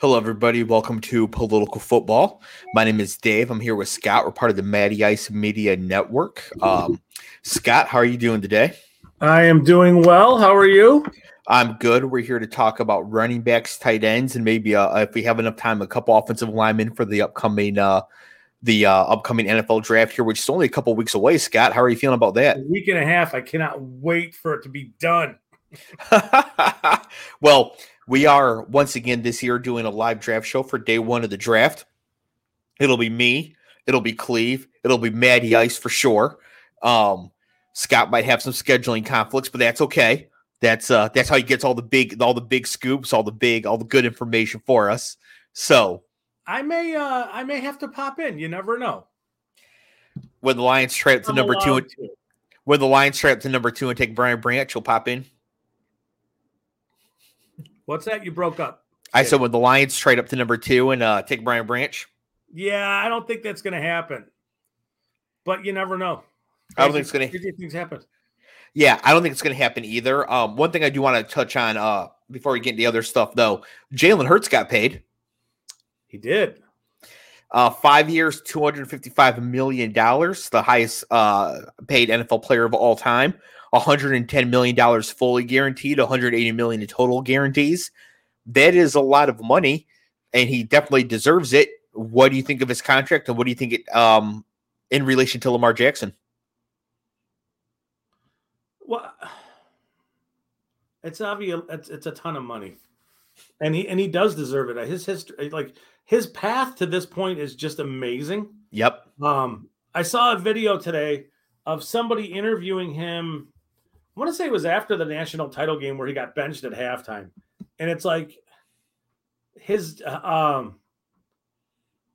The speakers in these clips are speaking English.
Hello, everybody. Welcome to Political Football. My name is Dave. I'm here with Scott. We're part of the Matty Ice Media Network. Scott, how are you doing today? I am doing well. How are you? I'm good. We're here to talk about running backs, tight ends, and maybe if we have enough time, a couple offensive linemen for the upcoming NFL draft here, which is only a couple weeks away. Scott, how are you feeling about that? A week and a half. I cannot wait for it to be done. Well, we are once again this year doing a live draft show for day one of the draft. It'll be me. It'll be Cleve. It'll be Matty Ice for sure. Scott might have some scheduling conflicts, but that's okay. That's how he gets all the big scoops, all the good information for us. So I may have to pop in. You never know. When the Lions trap to number two, and take Brian Branch, he'll pop in. What's that? You broke up. I said when the Lions trade up to number two and take Brian Branch. Yeah, I don't think that's going to happen. But you never know. I don't think it's going to. Things happen. Yeah, I don't think it's going to happen either. One thing I do want to touch on before we get into the other stuff, though, Jalen Hurts got paid. He did. 5 years, $255 million, the highest paid NFL player of all time. $110 million fully guaranteed, $180 million in total guarantees. That is a lot of money, and he definitely deserves it. What do you think of his contract, and what do you think it in relation to Lamar Jackson? Well, it's obvious. It's a ton of money, and he does deserve it. His history, like his path to this point, is just amazing. Yep. I saw a video today of somebody interviewing him. I want to say it was after the national title game where he got benched at halftime. And it's like his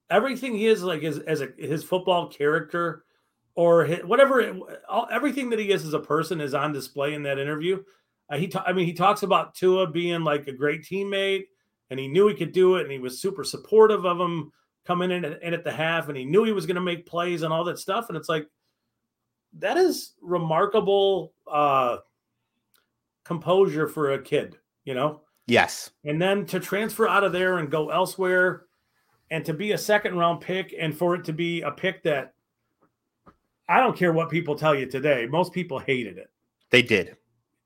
everything he is like his football character or his, everything that he is as a person is on display in that interview. He talks about Tua being like a great teammate, and he knew he could do it, and he was super supportive of him coming in at the half, and he knew he was going to make plays and all that stuff. And it's like, that is remarkable composure for a kid, you know? Yes. And then to transfer out of there and go elsewhere and to be a second-round pick and for it to be a pick that I don't care what people tell you today. Most people hated it. They did.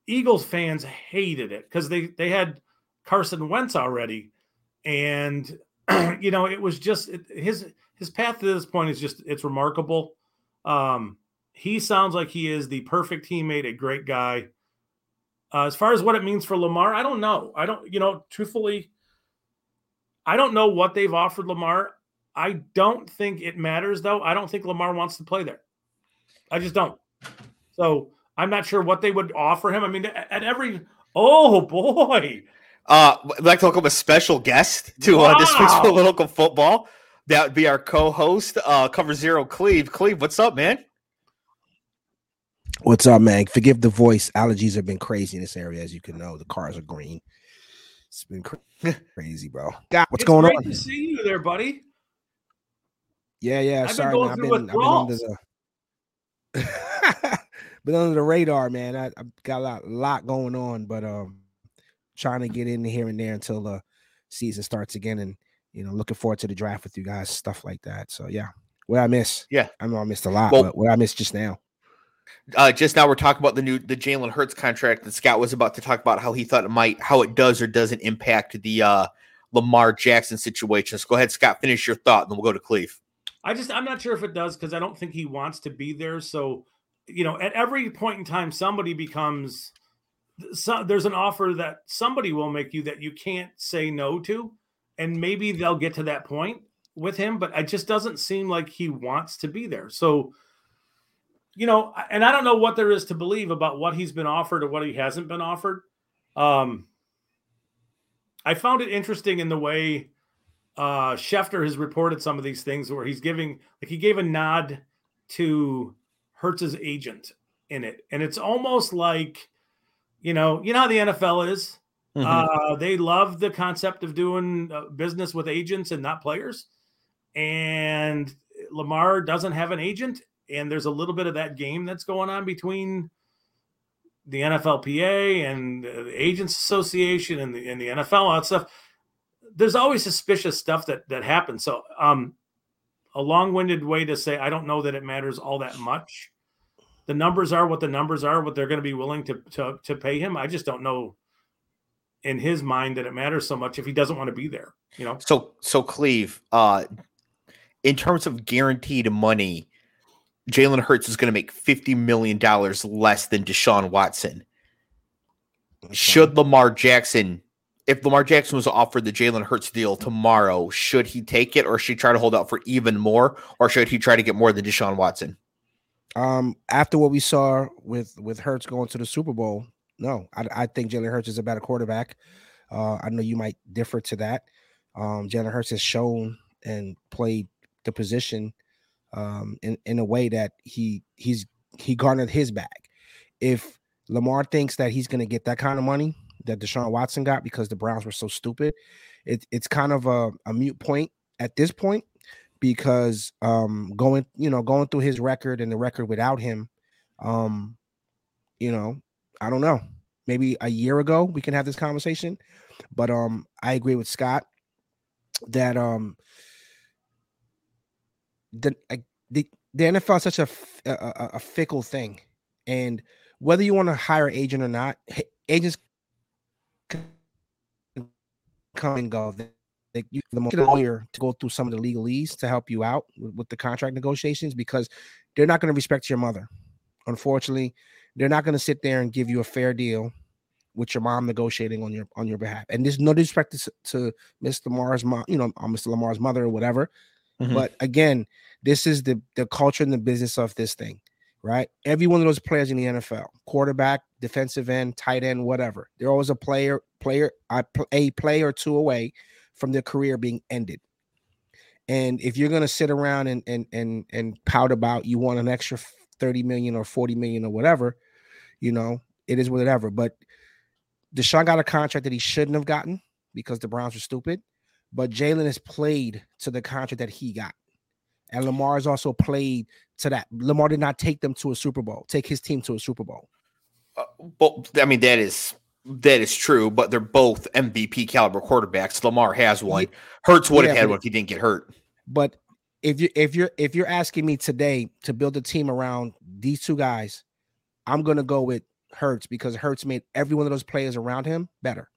Eagles fans hated it because they had Carson Wentz already. And, you know, it was just his path to this point is just – it's remarkable. He sounds like he is the perfect teammate, a great guy. As far as what it means for Lamar, I don't know. Truthfully, I don't know what they've offered Lamar. I don't think it matters, though. I don't think Lamar wants to play there. I just don't. So I'm not sure what they would offer him. I mean, at every – oh, boy. I'd like to welcome a special guest to this week's Political Football. That would be our co-host, Cover Zero, Cleve. Cleve, what's up, man? What's up, man? Forgive the voice. Allergies have been crazy in this area, as you can know. The cars are green. It's been crazy, bro. God, what's going on? It's great to see you there, buddy. Yeah. Sorry, man. I've been under the radar, man. I've got a lot going on, but trying to get in here and there until the season starts again, and you know, looking forward to the draft with you guys, stuff like that. So yeah, what I miss. Yeah, I know I missed a lot, but what I missed just now. Just now we're talking about the Jalen Hurts contract that Scott was about to talk about, how he thought it might, how it does or doesn't impact the Lamar Jackson situations. Go ahead, Scott, finish your thought, and then we'll go to Cleve. I'm not sure if it does because I don't think he wants to be there. So, you know, at every point in time, there's an offer that somebody will make you that you can't say no to, and maybe they'll get to that point with him, but it just doesn't seem like he wants to be there. So, you know, and I don't know what there is to believe about what he's been offered or what he hasn't been offered. I found it interesting in the way Schefter has reported some of these things where he's giving, like he gave a nod to Hurts' agent in it. And it's almost like, you know how the NFL is. Mm-hmm. They love the concept of doing business with agents and not players. And Lamar doesn't have an agent. And there's a little bit of that game that's going on between the NFLPA and the Agents Association and the NFL and stuff. there's always suspicious stuff that happens. So a long-winded way to say, I don't know that it matters all that much. The numbers are what the numbers are, what they're going to be willing to pay him. I just don't know in his mind that it matters so much if he doesn't want to be there, you know? So Cleve, in terms of guaranteed money, Jalen Hurts is going to make $50 million less than Deshaun Watson. Okay. If Lamar Jackson was offered the Jalen Hurts deal tomorrow, should he take it, or should he try to hold out for even more, or should he try to get more than Deshaun Watson? After what we saw with Hurts going to the Super Bowl, no, I think Jalen Hurts is a better quarterback. I know you might differ to that. Jalen Hurts has shown and played the position in a way that he garnered his bag. If Lamar thinks that he's going to get that kind of money that Deshaun Watson got because the Browns were so stupid, it's kind of a moot point at this point. Because going through his record and the record without him, I don't know. Maybe a year ago we can have this conversation, but I agree with Scott that the NFL is such a fickle thing, and whether you want to hire an agent or not, agents come and go. You get a lawyer to go through some of the legalese to help you out with the contract negotiations, because they're not going to respect your mother. Unfortunately, they're not going to sit there and give you a fair deal with your mom negotiating on your behalf. And there's no disrespect to Mr. Lamar's mom, Mr. Lamar's mother or whatever. Mm-hmm. But again, this is the culture and the business of this thing, right? Every one of those players in the NFL, quarterback, defensive end, tight end, whatever, they're always a play or two away from their career being ended. And if you're going to sit around and pout about you want an extra 30 million or 40 million or whatever, it is whatever. But Deshaun got a contract that he shouldn't have gotten because the Browns were stupid, but Jalen has played to the contract that he got. And Lamar has also played to that. Lamar did not take his team to a Super Bowl. That is true, but they're both MVP caliber quarterbacks. Lamar has one. Hurts would have had one if he didn't get hurt. But if you're asking me today to build a team around these two guys, I'm gonna go with Hurts because Hurts made every one of those players around him better.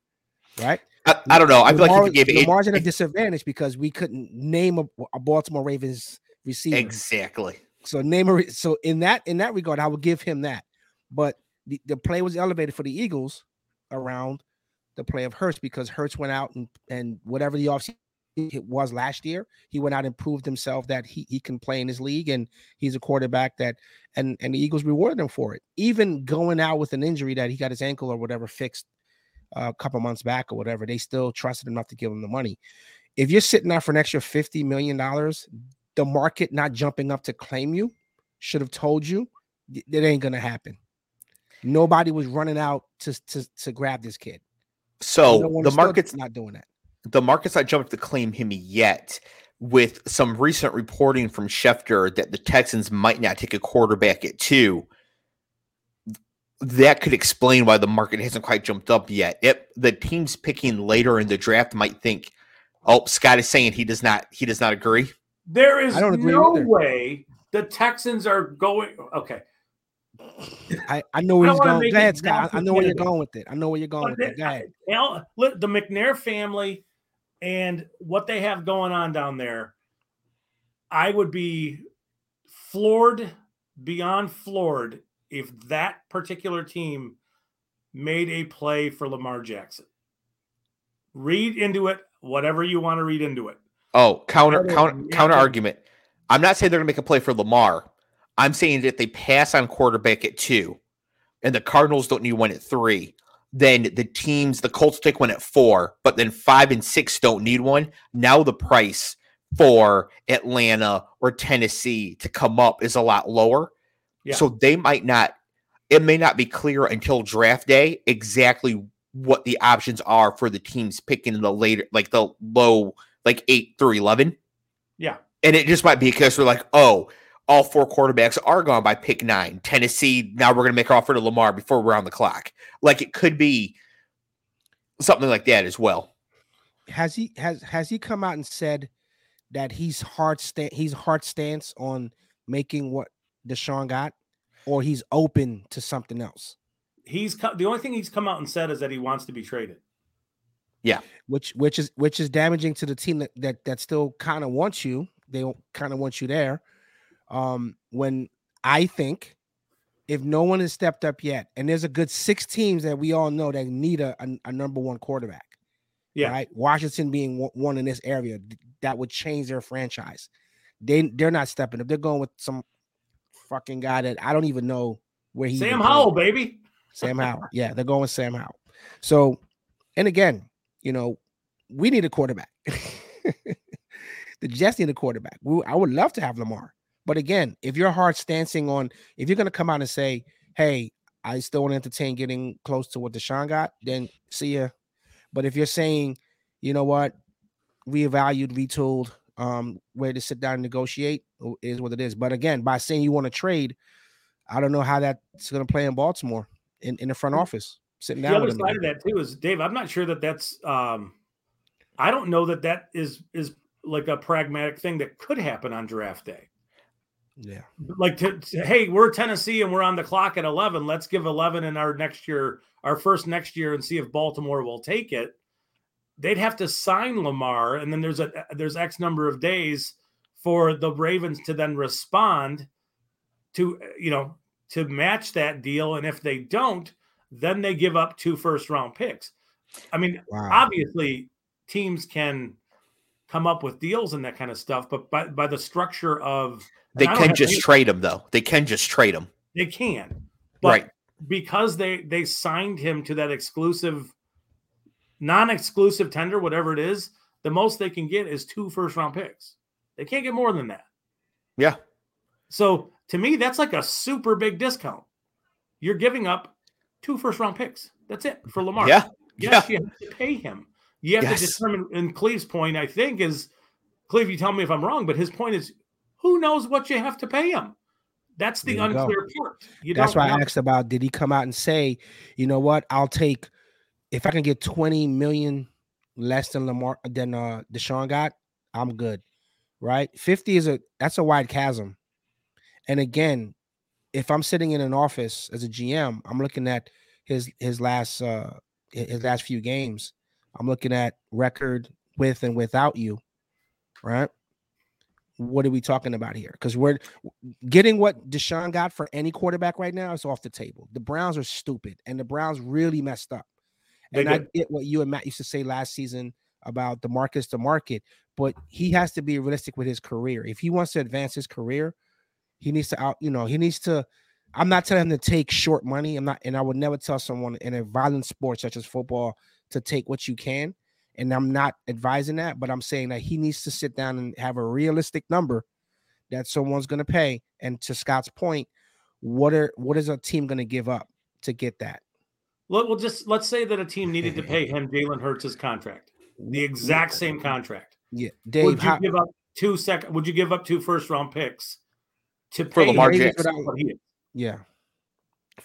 Right? I don't know. I feel like Lamar's at a disadvantage because we couldn't name a Baltimore Ravens receiver. Exactly. So in that regard, I would give him that. But the play was elevated for the Eagles around the play of Hurts because Hurts went out and whatever the offseason it was last year, he went out and proved himself that he can play in his league, and he's a quarterback that and the Eagles rewarded him for it. Even going out with an injury that he got his ankle or whatever fixed a couple months back or whatever, they still trusted him enough to give him the money. If you're sitting out for an extra $50 million, the market not jumping up to claim you should have told you it ain't going to happen. Nobody was running out to grab this kid. So the market's not doing that. The market's not jumped to claim him yet, with some recent reporting from Schefter that the Texans might not take a quarterback at 2. That could explain why the market hasn't quite jumped up yet. The teams picking later in the draft might think, oh, Scott is saying he does not agree. There is no way the Texans are going. Okay. I know where he's going. Go ahead, Scott. I know where you're going with it. Go ahead. The McNair family and what they have going on down there, I would be beyond floored if that particular team made a play for Lamar Jackson. Read into it whatever you want to read into it. Oh, counter argument. I'm not saying they're going to make a play for Lamar. I'm saying that they pass on quarterback at 2 and the Cardinals don't need one at 3. Then the Colts take one at 4, but then 5 and 6 don't need one. Now the price for Atlanta or Tennessee to come up is a lot lower. Yeah. So it may not be clear until draft day exactly what the options are for the teams picking in the later, like the low, like 8 through 11. Yeah. And it just might be because we're like, oh, all 4 quarterbacks are gone by pick 9. Tennessee, now we're going to make our offer to Lamar before we're on the clock. Like, it could be something like that as well. has he come out and said that he's hard stance on making what Deshaun got, or he's open to something else? The only thing he's come out and said is that he wants to be traded. Yeah, which is damaging to the team that still kind of wants you. They kind of want you there. When I think if no one has stepped up yet, and there's a good 6 teams that we all know that need a number one quarterback. Yeah, right. Washington being one in this area that would change their franchise. They're not stepping up. They're going with some fucking guy that I don't even know where he. Sam Howell, baby. Sam Howell. Yeah, they're going with Sam Howell. So, and again, you know, we need a quarterback. The Jets need a quarterback. I would love to have Lamar. But again, if you're hard stancing on, if you're going to come out and say, hey, I still want to entertain getting close to what Deshaun got, then see ya. But if you're saying, you know what, reevaluated, retooled, way to sit down and negotiate is what it is. But again, by saying you want to trade, I don't know how that's going to play in Baltimore in the front office. Sitting down. The other side of that too is, Dave, I'm not sure that that's, I don't know that is like a pragmatic thing that could happen on draft day. Yeah. Like, hey, we're Tennessee and we're on the clock at 11. Let's give 11 in our first next year and see if Baltimore will take it. They'd have to sign Lamar. And then there's X number of days for the Ravens to then respond to, you know, to match that deal. And if they don't, then they give up 2 first round picks. I mean, wow. Obviously teams can come up with deals and that kind of stuff, but by the structure of, they can just trade him, though. They can just trade him. They can. But right. Because they signed him to that exclusive, non-exclusive tender, whatever it is, the most they can get is 2 first-round picks. They can't get more than that. Yeah. So, to me, that's like a super big discount. You're giving up 2 first-round picks. That's it for Lamar. Yeah. Yes, yeah. You have to pay him. You have to determine, and Cleve's point, I think, is, Cleve, you tell me if I'm wrong, but his point is, who knows what you have to pay him? That's the unclear part. That's why I asked about, did he come out and say, you know what, I'll take, if I can get 20 million less than Deshaun got, I'm good, right? 50 is that's a wide chasm. And again, if I'm sitting in an office as a GM, I'm looking at his last few games. I'm looking at record with and without you, right? What are we talking about here? Because we're getting what Deshaun got for any quarterback right now is off the table. The Browns are stupid, and the Browns really messed up. And I get what you and Matt used to say last season about the market's the market, but he has to be realistic with his career. If he wants to advance his career, he needs to I'm not telling him to take short money. I would never tell someone in a violent sport such as football to take what you can. And I'm not advising that, but I'm saying that he needs to sit down and have a realistic number that someone's going to pay. And to Scott's point, what is a team going to give up to get that? Let's say that a team needed to pay him Jalen Hurts' contract, the exact same contract. Yeah, Dave, would you give up 2 first-round picks to pay Lamar Jackson? Yeah,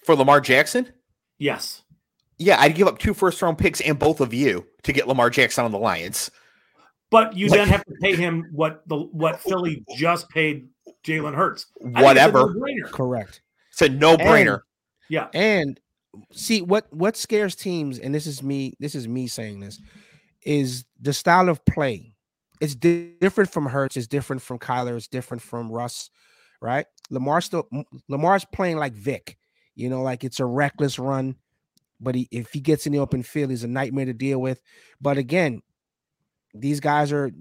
for Lamar Jackson. Yes. Yeah, I'd give up 2 first-round picks and both of you to get Lamar Jackson on the Lions. But you then have to pay him what Philly just paid Jalen Hurts. Whatever. Correct. It's a no-brainer. Yeah. And see, what scares teams, and this is me saying this, is the style of play. It's different from Hurts. It's different from Kyler. It's different from Russ, right? Lamar's playing like Vic. You know, like it's a reckless run. But if he gets in the open field, he's a nightmare to deal with. But again, these guys are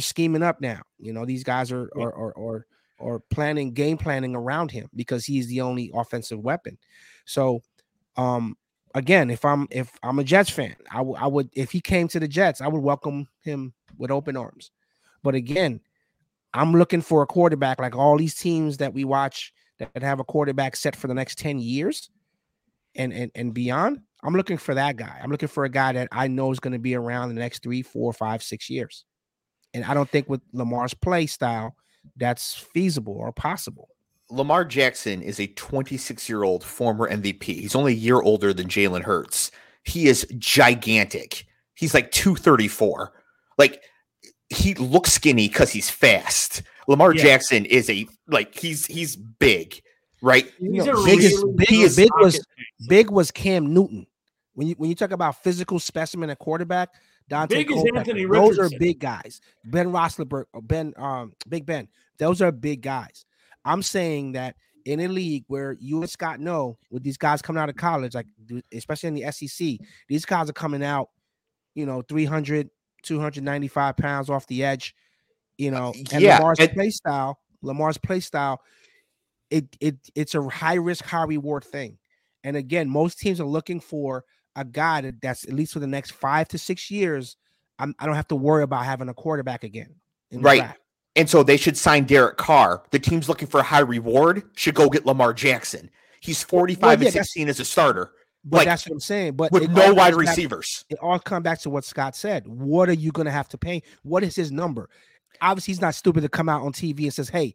scheming up now. You know, these guys are planning, game planning around him because he's the only offensive weapon. So, again, if I'm a Jets fan, I would, if he came to the Jets, I would welcome him with open arms. But again, I'm looking for a quarterback like all these teams that we watch that have a quarterback set for the next 10 years. And beyond, I'm looking for that guy. I'm looking for a guy that I know is going to be around in the next 3, 4, 5, 6 years. And I don't think with Lamar's play style, that's feasible or possible. Lamar Jackson is a 26-year-old former MVP. He's only a year older than Jalen Hurts. He is gigantic. He's like 234. Like, he looks skinny because he's fast. Lamar Jackson is he's big, right? Big was Cam Newton. When you talk about physical specimen at quarterback, Dante Culpepper, those are big guys. Ben Roethlisberger, Big Ben, those are big guys. I'm saying that in a league where you and Scott know, with these guys coming out of college, like especially in the SEC, these guys are coming out, 300, 295 pounds off the edge, and Lamar's play style, it's a high risk, high reward thing. And again, most teams are looking for a guy that's at least for the next 5 to 6 years. I don't have to worry about having a quarterback again. Right. Draft. And so they should sign Derek Carr. The team's looking for a high reward should go get Lamar Jackson. He's 45 and 16 as a starter. But that's what I'm saying. But with no wide receivers. It all comes back to what Scott said. What are you going to have to pay? What is his number? Obviously, he's not stupid to come out on TV and says, hey,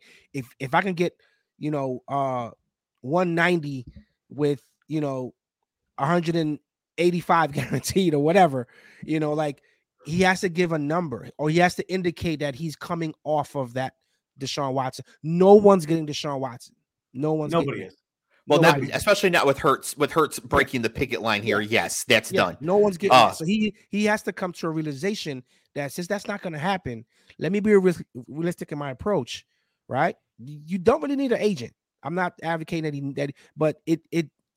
if I can get, 190 with, 185 guaranteed or whatever, he has to give a number, or he has to indicate that he's coming off of that Deshaun Watson. No one's getting Deshaun Watson. Nobody is. Well, especially not with Hurts. With Hurts breaking the picket line here, yes, that's done. No one's getting that. So he has to come to a realization that since that's not going to happen, let me be realistic in my approach, right? You don't really need an agent. I'm not advocating that, but it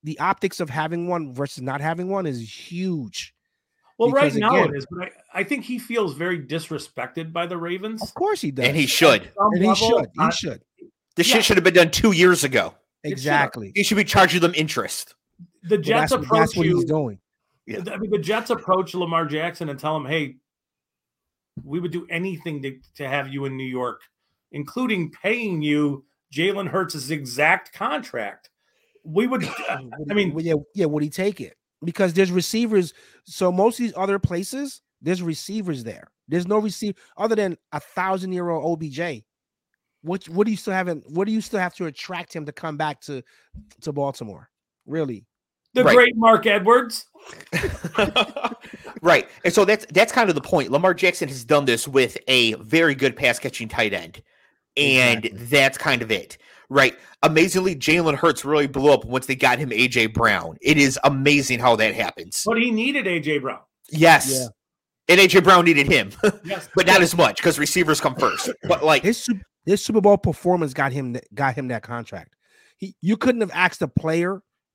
the optics of having one versus not having one is huge. Well, because right now it is, but I think he feels very disrespected by the Ravens. Of course he does. And he should. He should. This shit should have been done 2 years ago. Exactly. He should be charging them interest. The Jets approach what he's doing. Yeah. I mean, the Jets approach Lamar Jackson and tell him, hey, we would do anything to have you in New York, including paying you Jalen Hurts' exact contract. We would, would he take it? Because there's receivers. So most of these other places, there's receivers there. There's no receiver other than 1,000-year-old OBJ. What do you still have? What do you still have to attract him to come back to Baltimore? Really, great Mark Edwards, right? And so that's kind of the point. Lamar Jackson has done this with a very good pass catching tight end, and that's kind of it, right? Amazingly, Jalen Hurts really blew up once they got him AJ Brown. It is amazing how that happens. But he needed AJ Brown. Yes. Yeah. And AJ Brown needed him, but not as much because receivers come first. But like his Super Bowl performance got him that contract. You couldn't have asked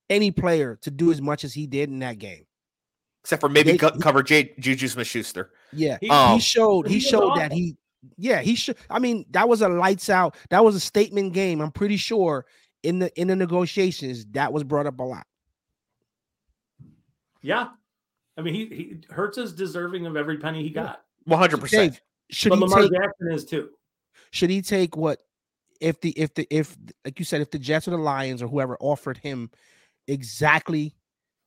any player, to do as much as he did in that game, except for maybe cover Juju Smith-Schuster. Yeah, he showed that he. Yeah, he should. I mean, that was a lights out. That was a statement game. I'm pretty sure in the negotiations that was brought up a lot. Yeah. I mean, he Hurts is deserving of every penny he got. 100%. But Lamar Jackson is too. Should he take what? If like you said, if the Jets or the Lions or whoever offered him exactly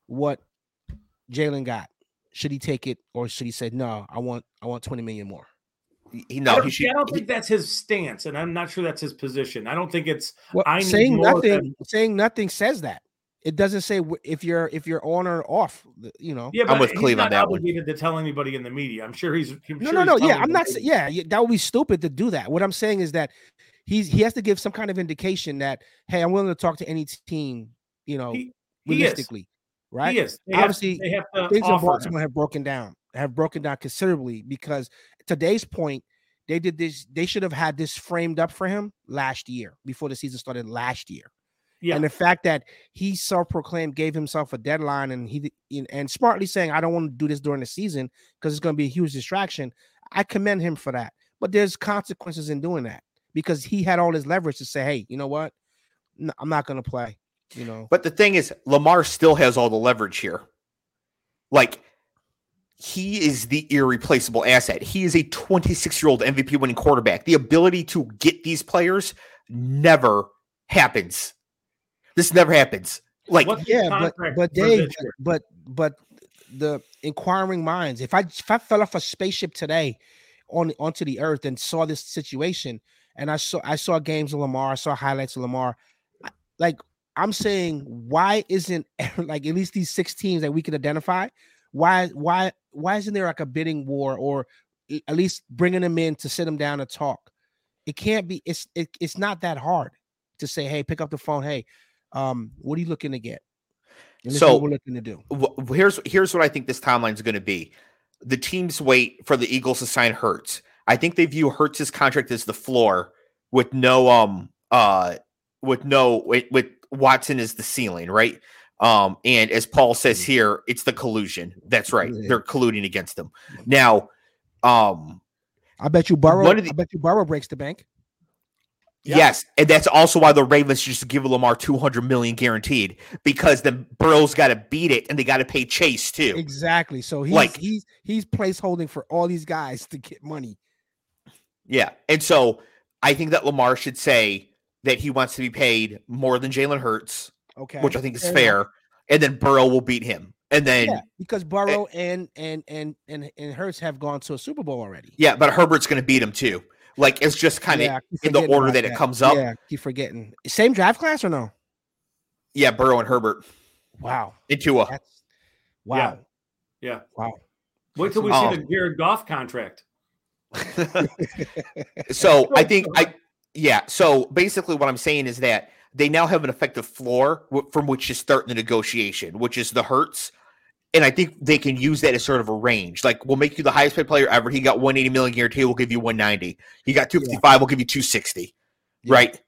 what Jalen got, should he take it, or should he say no? I want 20 million more. I don't think that's his stance, and I'm not sure that's his position. I don't think it's saying nothing says that. It doesn't say if you're on or off, Yeah, but I'm with Cleveland on that one. He's not obligated to tell anybody in the media. I'm sure he's. No. Yeah, I'm not. Yeah, that would be stupid to do that. What I'm saying is that he has to give some kind of indication that, hey, I'm willing to talk to any team. Realistically, right? Yes. Obviously, things in Baltimore have broken down considerably because today's point, they did this. They should have had this framed up for him last year before the season started last year. Yeah. And the fact that he self-proclaimed gave himself a deadline and he smartly saying, I don't want to do this during the season because it's going to be a huge distraction. I commend him for that. But there's consequences in doing that because he had all his leverage to say, hey, you know what? No, I'm not going to play. But the thing is, Lamar still has all the leverage here. Like, he is the irreplaceable asset. He is a 26-year-old MVP winning quarterback. The ability to get these players never happens. This never happens. Like, but the inquiring minds. If I fell off a spaceship today, onto the earth and saw this situation, and I saw games of Lamar, I saw highlights of Lamar. Like I'm saying, why isn't like at least these 6 teams that we can identify? Why isn't there like a bidding war or at least bringing them in to sit them down and talk. It can't be. It's not that hard to say, hey, pick up the phone. Hey, what are you looking to get? And this is what we're looking to do. Here's what I think this timeline is going to be. The teams wait for the Eagles to sign Hurts. I think they view Hurts' contract as the floor with no, with Watson as the ceiling, right? And as Paul says here, it's the collusion. That's right. They're colluding against them. Now, I bet you Burrow breaks the bank. Yeah. Yes, and that's also why the Ravens just give Lamar $200 million guaranteed, because the Burrow's got to beat it, and they got to pay Chase too. Exactly. So he's place holding for all these guys to get money. Yeah, and so I think that Lamar should say that he wants to be paid more than Jalen Hurts, okay, which I think is fair, and then Burrow will beat him. And then because Burrow and Hurts have gone to a Super Bowl already. Yeah, but Herbert's going to beat him too. Like, it's just kind of in the order that it comes up. Yeah, keep forgetting. Same draft class or no? Yeah, Burrow and Herbert. Wow. And Tua. Wow. Yeah. Wow. When can we see the Jared Goff contract? So basically what I'm saying is that they now have an effective floor from which to start the negotiation, which is the Hurts. And I think they can use that as sort of a range. Like, we'll make you the highest paid player ever. He got $180 million guaranteed. We'll give you $190. He got $255. We'll give you $260. Yeah. Right.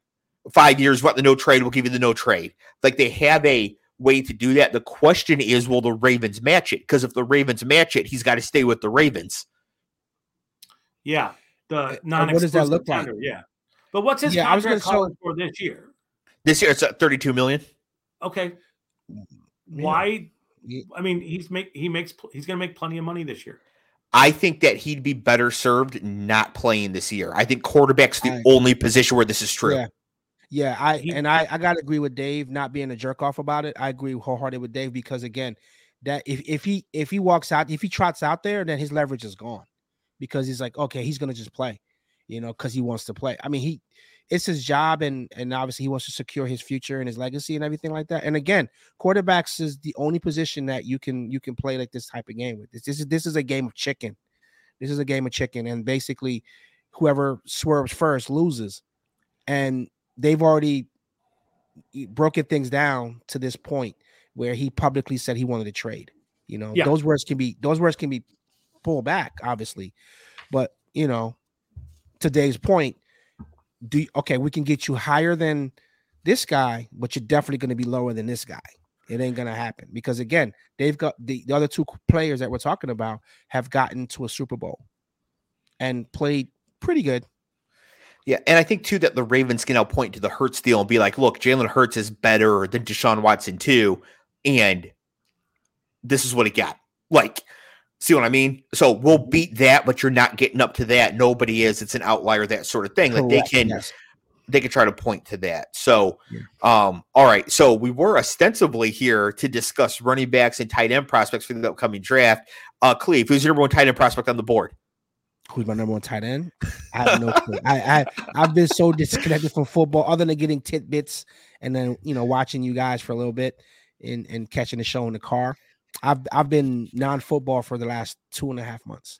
5 years. What the no trade? We'll give you the no trade. Like, they have a way to do that. The question is, will the Ravens match it? Because if the Ravens match it, he's got to stay with the Ravens. Yeah. The non-exclusive. What does that look like? Yeah. But what's his contract for this year? This year it's at $32 million. Okay. Yeah. Why? I mean, he's going to make plenty of money this year. I think that he'd be better served not playing this year. I think quarterback's the only position where this is true. Yeah. I got to agree with Dave not being a jerk off about it. I agree wholeheartedly with Dave, because again, that if he walks out, if he trots out there, then his leverage is gone, because he's like, okay, he's going to just play, because he wants to play. I mean, it's his job, and obviously he wants to secure his future and his legacy and everything like that. And again, quarterbacks is the only position that you can play like this type of game with. This is a game of chicken. This is a game of chicken, and basically, whoever swerves first loses. And they've already broken things down to this point where he publicly said he wanted to trade. Those words can be pulled back, obviously, but today's point. We can get you higher than this guy, but you're definitely going to be lower than this guy. It ain't going to happen, because again, they've got the other two players that we're talking about have gotten to a Super Bowl and played pretty good. Yeah, and I think too that the Ravens can now point to the Hurts deal and be like, "Look, Jalen Hurts is better than Deshaun Watson too, and this is what it got." Like, see what I mean? So we'll beat that, but you're not getting up to that. Nobody is. It's an outlier, that sort of thing. Like, they can try to point to that. So, all right. So we were ostensibly here to discuss running backs and tight end prospects for the upcoming draft. Cleve, who's your number one tight end prospect on the board? Who's my number one tight end? I have no clue. I've been so disconnected from football, other than getting tidbits and then watching you guys for a little bit and catching the show in the car. I've been non-football for the last 2.5 months.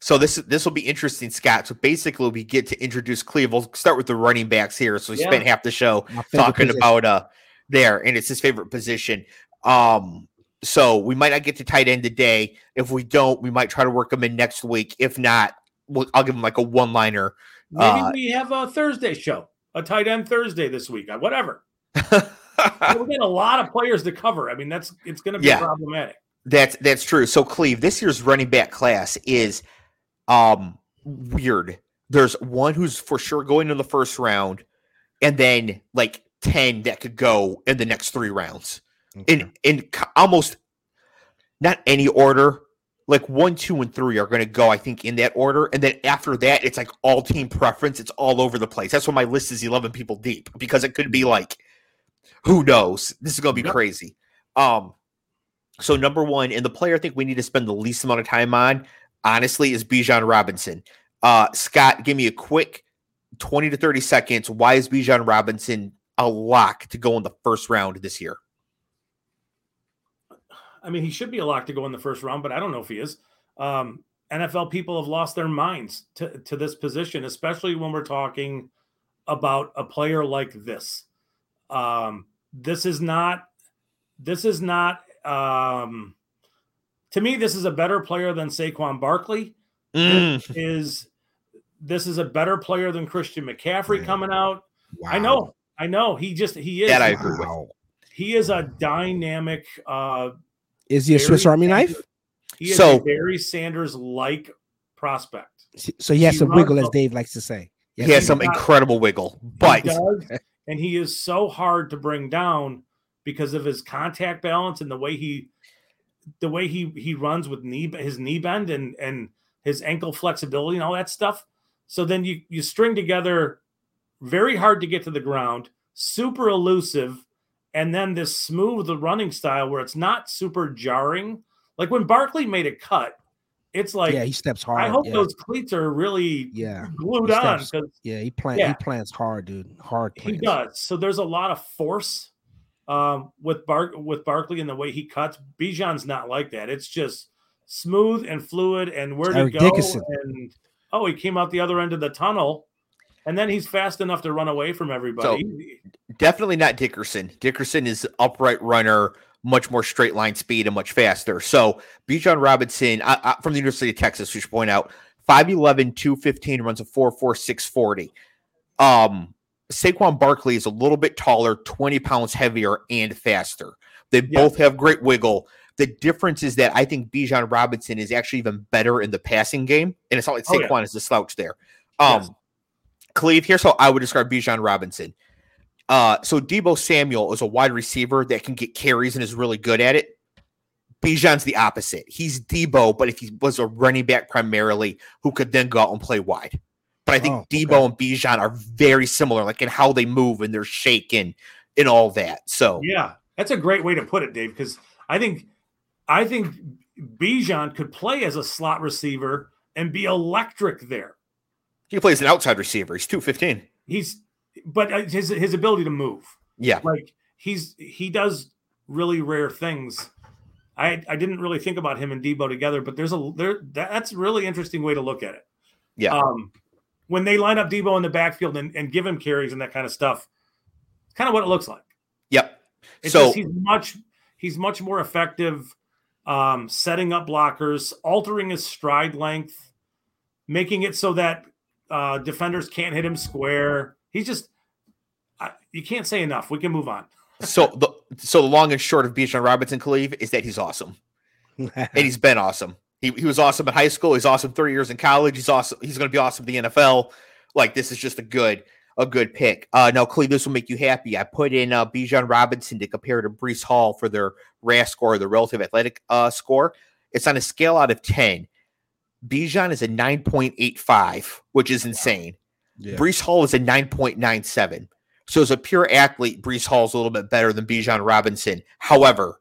So this will be interesting, Scott. So basically, we get to introduce Cleve. We'll start with the running backs here. So we spent half the show talking about there, and it's his favorite position. So we might not get to tight end today. If we don't, we might try to work him in next week. If not, I'll give him like a one-liner. Maybe we have a Thursday show, a tight end Thursday this week. Whatever. We're getting a lot of players to cover. I mean, it's going to be problematic. That's true. So, Cleve, this year's running back class is weird. There's one who's for sure going in the first round, and then like 10 that could go in the next 3 rounds, in almost not any order. Like 1, 2, and 3 are going to go, I think, in that order. And then after that, it's like all team preference. It's all over the place. That's why my list is 11 people deep, because it could be like, who knows? This is going to be crazy. So number one, and the player I think we need to spend the least amount of time on, honestly, is Bijan Robinson. Scott, give me a quick 20 to 30 seconds. Why is Bijan Robinson a lock to go in the first round this year? I mean, he should be a lock to go in the first round, but I don't know if he is. NFL people have lost their minds to this position, especially when we're talking about a player like this. This is not, to me, this is a better player than Saquon Barkley. This is a better player than Christian McCaffrey coming out. Wow. I know. He is. That I agree with. He is a dynamic. Is he a Swiss Army knife? He is a Barry Sanders-like prospect. So he has some wiggle, as Dave likes to say. He has some incredible wiggle. But and he is so hard to bring down because of his contact balance and the way he runs with his knee bend and his ankle flexibility and all that stuff. So then you string together very hard to get to the ground, super elusive, and then this smooth running style where it's not super jarring. Like when Barkley made a cut, it's like he steps hard. I hope those cleats are really glued on. He plants hard, dude. Hard plants. He does. So there's a lot of force with Barkley and the way he cuts. Bijan's not like that. It's just smooth and fluid and where to go. Dickerson. And he came out the other end of the tunnel. And then he's fast enough to run away from everybody. So, definitely not Dickerson. Dickerson is upright runner, much more straight line speed and much faster. So Bijan Robinson from the University of Texas, we should point out, 5'11", 215, runs a 4.4, 640. Saquon Barkley is a little bit taller, 20 pounds heavier and faster. They both have great wiggle. The difference is that I think Bijan Robinson is actually even better in the passing game. And it's not like Saquon is a slouch there. Cleve, here's how I would describe Bijan Robinson. So Debo Samuel is a wide receiver that can get carries and is really good at it. Bijan's the opposite. He's Debo, but if he was a running back primarily, who could then go out and play wide. But I think Debo and Bijan are very similar, like in how they move and they're shaking and all that. So that's a great way to put it, Dave, because I think Bijan could play as a slot receiver and be electric there. He plays an outside receiver. He's 215. But his ability to move. Yeah. Like he does really rare things. I didn't really think about him and Debo together, but that's a really interesting way to look at it. Yeah. When they line up Debo in the backfield and give him carries and that kind of stuff, it's kind of what it looks like. Yep. It's so just, he's much more effective setting up blockers, altering his stride length, making it so that defenders can't hit him square. He's just you can't say enough. We can move on. So the long and short of Bijan Robinson, Khalif, is that he's awesome. And he's been awesome. He was awesome in high school. He's awesome 3 years in college. He's awesome. He's going to be awesome in the NFL. Like, this is just a good pick. Now, Khalif, this will make you happy. I put in Bijan Robinson to compare to Breece Hall for their RAS score, the relative athletic score. It's on a scale out of 10. Bijan is a 9.85, which is insane. Yeah. Breece Hall is a 9.97. So as a pure athlete, Breece Hall is a little bit better than Bijan Robinson. However,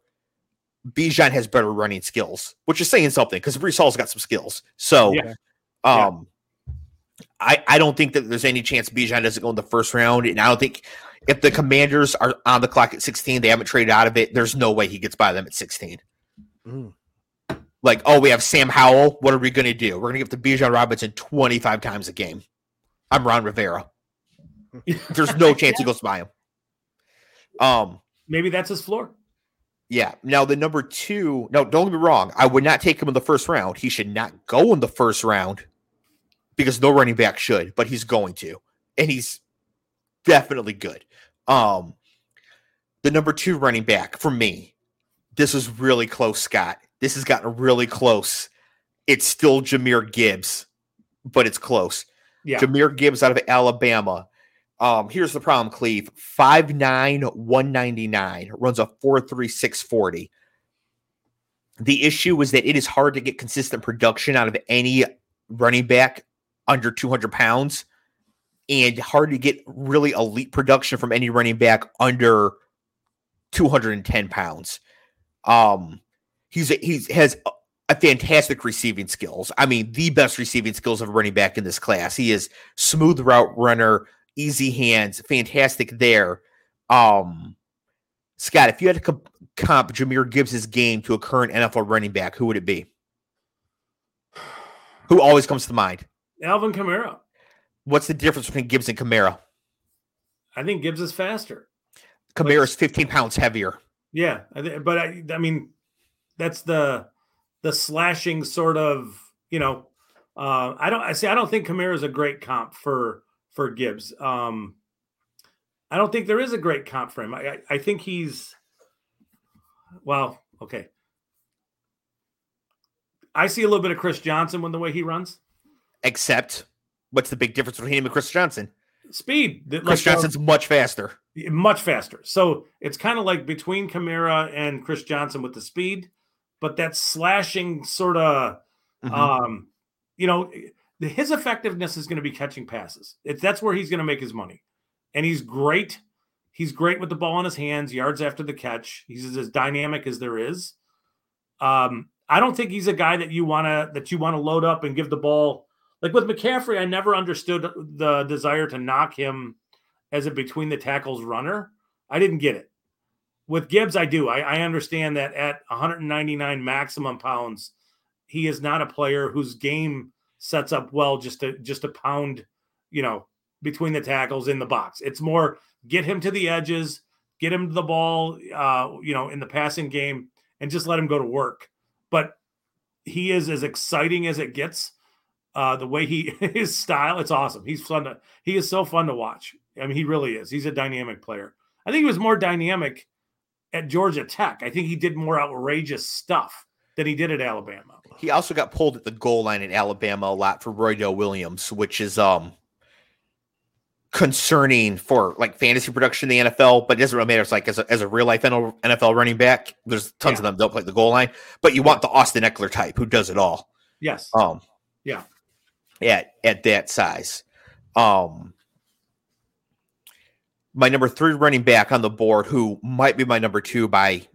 Bijan has better running skills, which is saying something because Breece Hall's got some skills. So I don't think that there's any chance Bijan doesn't go in the first round. And I don't think if the Commanders are on the clock at 16, they haven't traded out of it. There's no way he gets by them at 16. Mm. Like, we have Sam Howell. What are we going to do? We're going to give to Bijan Robinson 25 times a game. I'm Ron Rivera. There's no chance he goes by him. Maybe that's his floor. Yeah. Now, the number two. No, don't get me wrong. I would not take him in the first round. He should not go in the first round because no running back should, but he's going to. And he's definitely good. The number two running back for me. This is really close, Scott. This has gotten really close. It's still Jahmyr Gibbs, but it's close. Yeah. Jahmyr Gibbs out of Alabama. Here's the problem, Cleve. 5'9", 199, runs a 4.3, 640. The issue is that it is hard to get consistent production out of any running back under 200 pounds and hard to get really elite production from any running back under 210 pounds. He has a fantastic receiving skills. I mean, the best receiving skills of a running back in this class. He is smooth route runner, easy hands, fantastic there. Scott, if you had to comp Jahmyr Gibbs' game to a current NFL running back, who would it be? Who always comes to mind? Alvin Kamara. What's the difference between Gibbs and Kamara? I think Gibbs is faster. Kamara's 15 pounds heavier. Yeah, but I mean, that's the slashing sort of, you know. I don't think Kamara's a great comp for Gibbs. I don't think there is a great comp for him. I think he's. Well, okay. I see a little bit of Chris Johnson when the way he runs. Except, what's the big difference between him and Chris Johnson? Speed. Chris Johnson's much faster. Much faster. So it's kind of like between Kamara and Chris Johnson with the speed, but that slashing sort of, you know, his effectiveness is going to be catching passes. That's where he's going to make his money. And he's great. He's great with the ball in his hands, yards after the catch. He's as dynamic as there is. I don't think he's a guy that you want to load up and give the ball. Like with McCaffrey, I never understood the desire to knock him as a between the tackles runner. I didn't get it. With Gibbs, I do. I understand that at 199 maximum pounds, he is not a player whose game sets up well just to pound, you know, between the tackles in the box. It's more get him to the edges, get him the ball, you know, in the passing game, and just let him go to work. But he is as exciting as it gets. The way his style, it's awesome. He's fun. He is so fun to watch. I mean, he really is. He's a dynamic player. I think he was more dynamic at Georgia Tech. I think he did more outrageous stuff than he did at Alabama. He also got pulled at the goal line at Alabama a lot for Roydale Williams, which is concerning for like fantasy production in the NFL, but it doesn't really matter. It's like as a real life NFL running back, there's tons of them that don't play the goal line, but you want the Austin Eckler type who does it all. Yes. Yeah. At that size. My number 3 running back on the board, who might be my number 2 by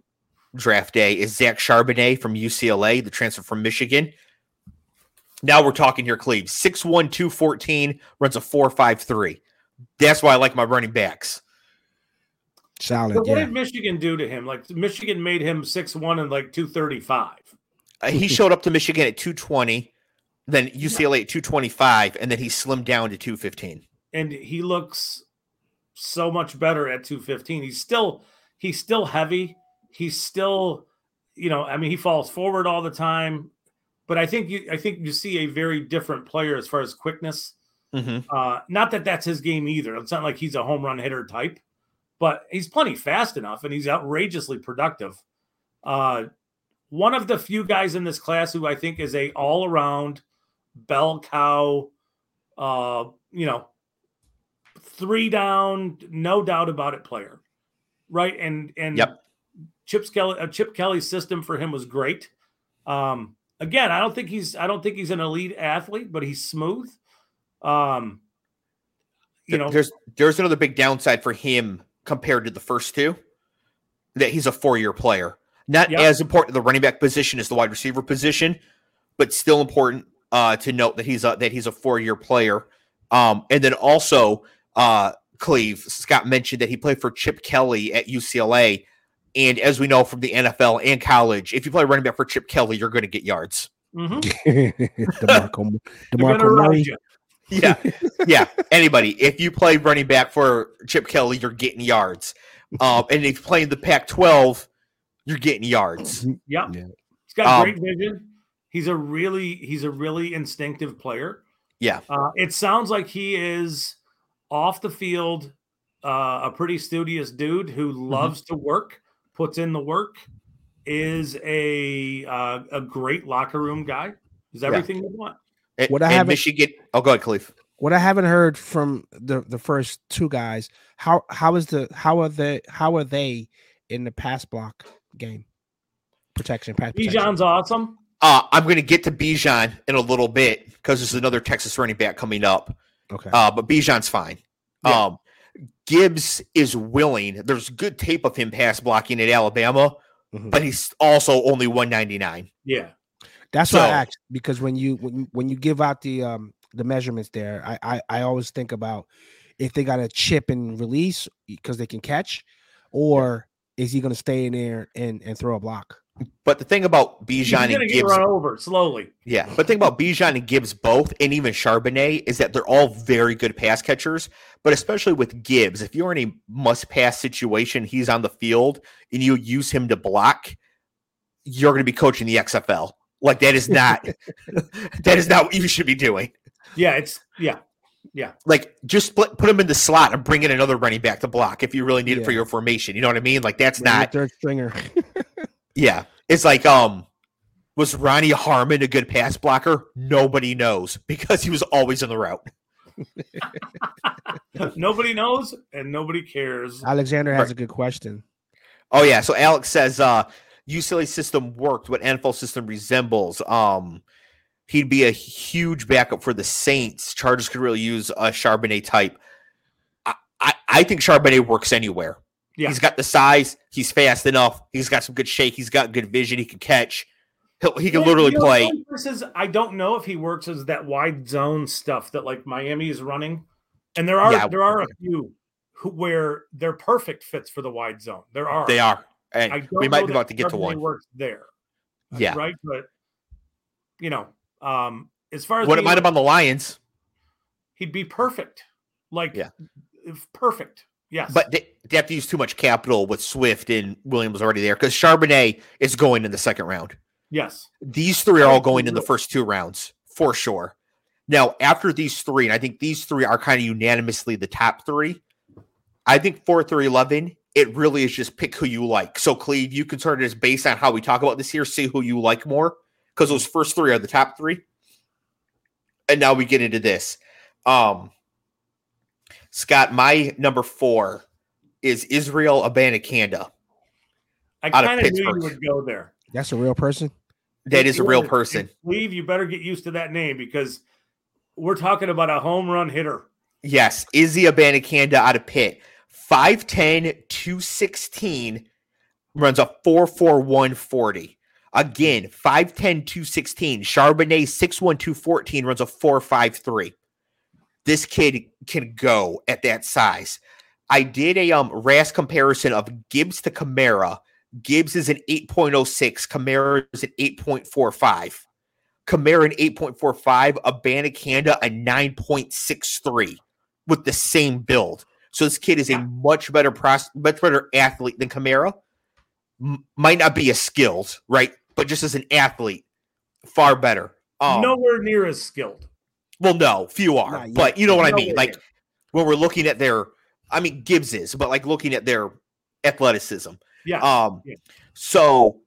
draft day, is Zach Charbonnet from UCLA, the transfer from Michigan. Now we're talking here, Cleve. 6'1", 214, runs a 4.53. That's why I like my running backs. Solid. But what did Michigan do to him? Like Michigan made him 6'1" and like 235. He showed up to Michigan at 220, then UCLA at 225, and then he slimmed down to 215. And he looks so much better at 215. He's still heavy. He's still, you know, I mean, he falls forward all the time. But I think you see a very different player as far as quickness. Not that that's his game either. It's not like he's a home run hitter type, but he's plenty fast enough, and he's outrageously productive. One of the few guys in this class who I think is a all-around bell cow, you know, 3-down, no doubt about it player, right? And yep. Chip Kelly's system for him was great. Again, I don't think he's an elite athlete, but he's smooth. You know, there's another big downside for him compared to the first two, that he's a 4-year player. Not as important to the running back position as the wide receiver position, but still important to note that he's a 4-year player. And then also, Cleve, Scott mentioned that he played for Chip Kelly at UCLA. And as we know from the NFL and college, if you play running back for Chip Kelly, you're going to get yards. DeMarco Murray. Yeah. Anybody. If you play running back for Chip Kelly, you're getting yards. And if you play in the Pac-12, you're getting yards. Yep. Yeah. He's got great vision. He's a really instinctive player. Yeah. It sounds like he is off the field, a pretty studious dude who loves to work. Puts in the work, is a great locker room guy. Is everything you want? And Michigan. Oh, go ahead, Khalif. What I haven't heard from the first two guys, how are they in the pass block game? Protection. Bijan's awesome. I'm going to get to Bijan in a little bit because there's another Texas running back coming up. Okay. But Bijan's fine. Yeah. Gibbs is willing. There's good tape of him pass blocking at Alabama, but he's also only 199. Yeah, that's why I asked, because when you give out the measurements there, I always think about if they got a chip and release because they can catch, or is he going to stay in there and throw a block? But the thing about Bijan and Gibbs, get run over slowly. Yeah, but the thing about Bijan and Gibbs both, and even Charbonnet, is that they're all very good pass catchers. But especially with Gibbs, if you're in a must-pass situation, he's on the field, and you use him to block, you're going to be coaching the XFL. Like that is not that is not what you should be doing. Yeah, it's yeah. Like just put him in the slot and bring in another running back to block if you really need it for your formation. You know what I mean? Like that's not third stringer. Yeah. It's like, was Ronnie Harmon a good pass blocker? Nobody knows because he was always in the route. Nobody knows and nobody cares. Alexander has a good question. Oh, yeah. So Alex says, UCLA system worked, what NFL system resembles. He'd be a huge backup for the Saints. Chargers could really use a Charbonnet type. I think Charbonnet works anywhere. Yeah. He's got the size. He's fast enough. He's got some good shake. He's got good vision. He can catch. He can literally play. I don't know if he works as that wide zone stuff that like Miami is running. And there are a few where they're perfect fits for the wide zone. They are. And we might be about to get to one. Works there. Yeah. Right. But you know, as far as what it might have on the Lions, he'd be perfect. Like perfect. Yes. But they have to use too much capital with Swift and Williams already there because Charbonnet is going in the second round. Yes. These three are all going in the first two rounds for sure. Now, after these three, and I think these three are kind of unanimously the top three, I think 4 through 11, it really is just pick who you like. So, Cleve, you can sort of just based on how we talk about this here, see who you like more because those first three are the top three. And now we get into this. Scott, my number 4 is Israel Abanikanda. I kind of knew you would go there. That's a real person? That is a real person. Cleve, you better get used to that name because we're talking about a home run hitter. Yes, Izzy Abanikanda out of Pitt. 5'10", 216, runs a 4.41 40. Again, 5'10", 216. Charbonnet, 6'1", 214, runs a 4.53. This kid can go at that size. I did a RAS comparison of Gibbs to Kamara. Gibbs is an 8.06. Kamara is an 8.45. Kamara an 8.45. Abanikanda a 9.63 with the same build. So this kid is a much better athlete than Kamara. Might not be as skilled, right? But just as an athlete, far better. Nowhere near as skilled. Well, no, few are, but you know what I mean? Like when we're looking at Gibbs is, but like looking at their athleticism. Yeah. So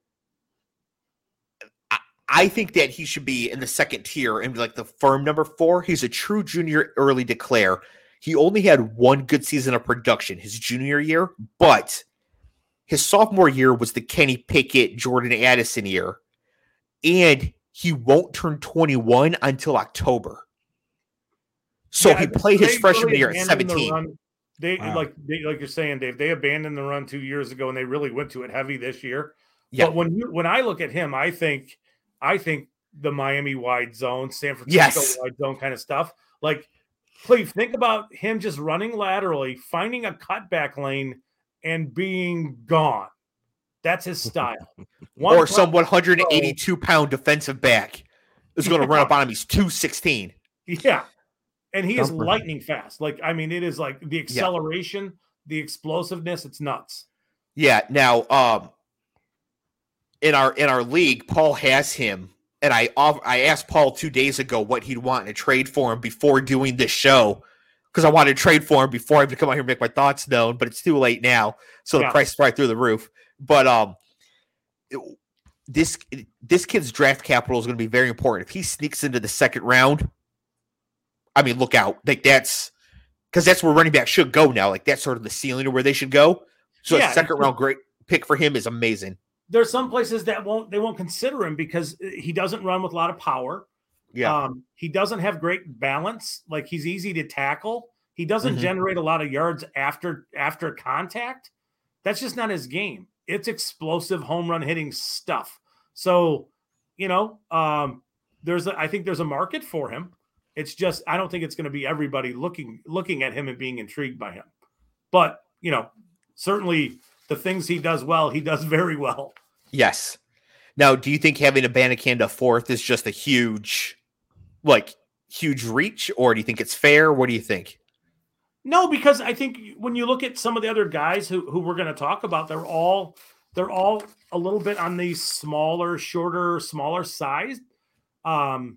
I think that he should be in the second tier and be like the firm number 4. He's a true junior early declare. He only had one good season of production his junior year, but his sophomore year was the Kenny Pickett, Jordan Addison year. And he won't turn 21 until October. So he played his freshman year at 17. Like you're saying, Dave, they abandoned the run 2 years ago and they really went to it heavy this year. Yeah. But when I look at him, I think the Miami wide zone, San Francisco wide zone kind of stuff. Like, please think about him just running laterally, finding a cutback lane and being gone. That's his style. Or some 182-pound defensive back is going to run up on him. He's 216. Yeah. And he is lightning fast. Like, I mean, it is like the acceleration, the explosiveness. It's nuts. Yeah. Now, in our league, Paul has him, and I asked Paul 2 days ago what he'd want in a trade for him before doing this show because I wanted to trade for him before I had to come out here and make my thoughts known. But it's too late now, so the price is right through the roof. But this kid's draft capital is going to be very important. If he sneaks into the second round. I mean, look out. Like that's because that's where running back should go now. Like that's sort of the ceiling of where they should go. So a second round great pick for him is amazing. There's some places that won't consider him because he doesn't run with a lot of power. Yeah. He doesn't have great balance. Like he's easy to tackle. He doesn't generate a lot of yards after contact. That's just not his game. It's explosive home run hitting stuff. So, you know, I think there's a market for him. It's just I don't think it's going to be everybody looking at him and being intrigued by him. But, you know, certainly the things he does well, he does very well. Yes. Now, do you think having Abanikanda fourth is just a huge reach, or do you think it's fair? What do you think? No, because I think when you look at some of the other guys who we're going to talk about, they're all a little bit on the smaller, shorter, smaller size. I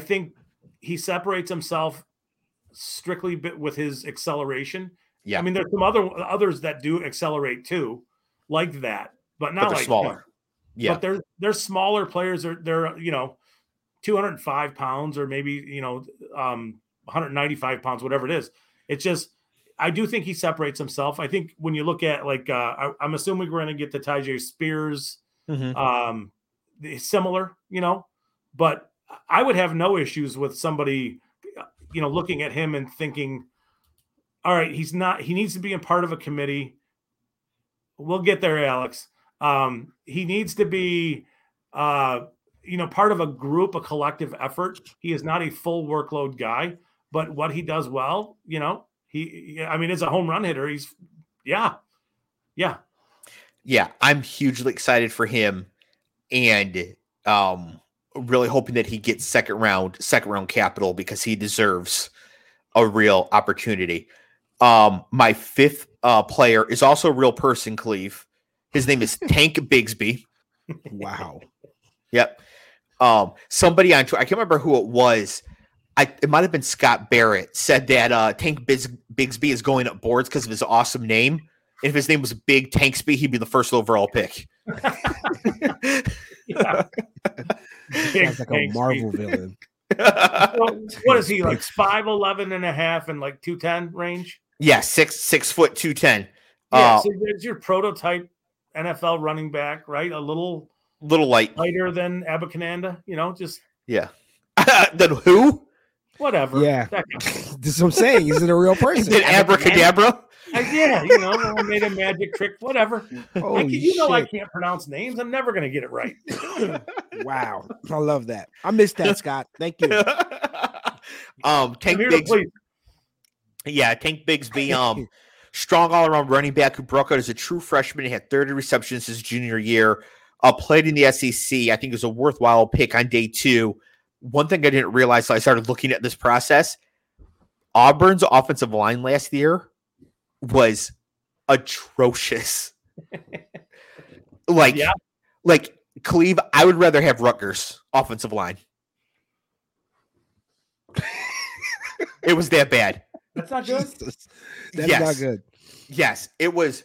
think he separates himself strictly with his acceleration. Yeah. I mean, there's some others that do accelerate too, like that, but not like smaller. Yeah. But they're smaller players. They're 205 pounds or maybe 195 pounds, whatever it is. It's just, I do think he separates himself. I think when you look at I'm assuming we're going to get the Tyjae Spears, mm-hmm. Similar, but I would have no issues with somebody, looking at him and thinking, all right, he needs to be a part of a committee. We'll get there, Alex. He needs to be, part of a group, a collective effort. He is not a full workload guy. But what he does well, as a home run hitter, he's yeah. I'm hugely excited for him, and really hoping that he gets second round capital, because he deserves a real opportunity. My fifth player is also a real person, Cleve. His name is Tank Bigsby. Wow. Yep. Somebody on Twitter, I can't remember who it was. It might have been Scott Barrett, said that Tank Bigsby is going up boards because of his awesome name. And if his name was Big Tanksby, he'd be the first overall pick. Yeah. Sounds like a Marvel villain. Well, what is he, like 5'11 and a half and like 210 range? Yeah, 6 foot 210. Yeah, so there's your prototype NFL running back, right? A little lighter than Abanikanda, just yeah. Than who? Whatever. Yeah. That's what I'm saying. Is it a real person? Is it abracadabra? Yeah. I made a magic trick. Whatever. I can't pronounce names. I'm never going to get it right. Wow. I love that. I missed that, Scott. Thank you. Tank Bigsby. Yeah. Tank Bigsby. Strong all-around running back who broke out as a true freshman and had 30 receptions his junior year. Played in the SEC. I think it was a worthwhile pick on day two. One thing I didn't realize until I started looking at this process, Auburn's offensive line last year was atrocious. Cleve, I would rather have Rutgers offensive line. It was that bad. That's not good. That's not good. Yes, it was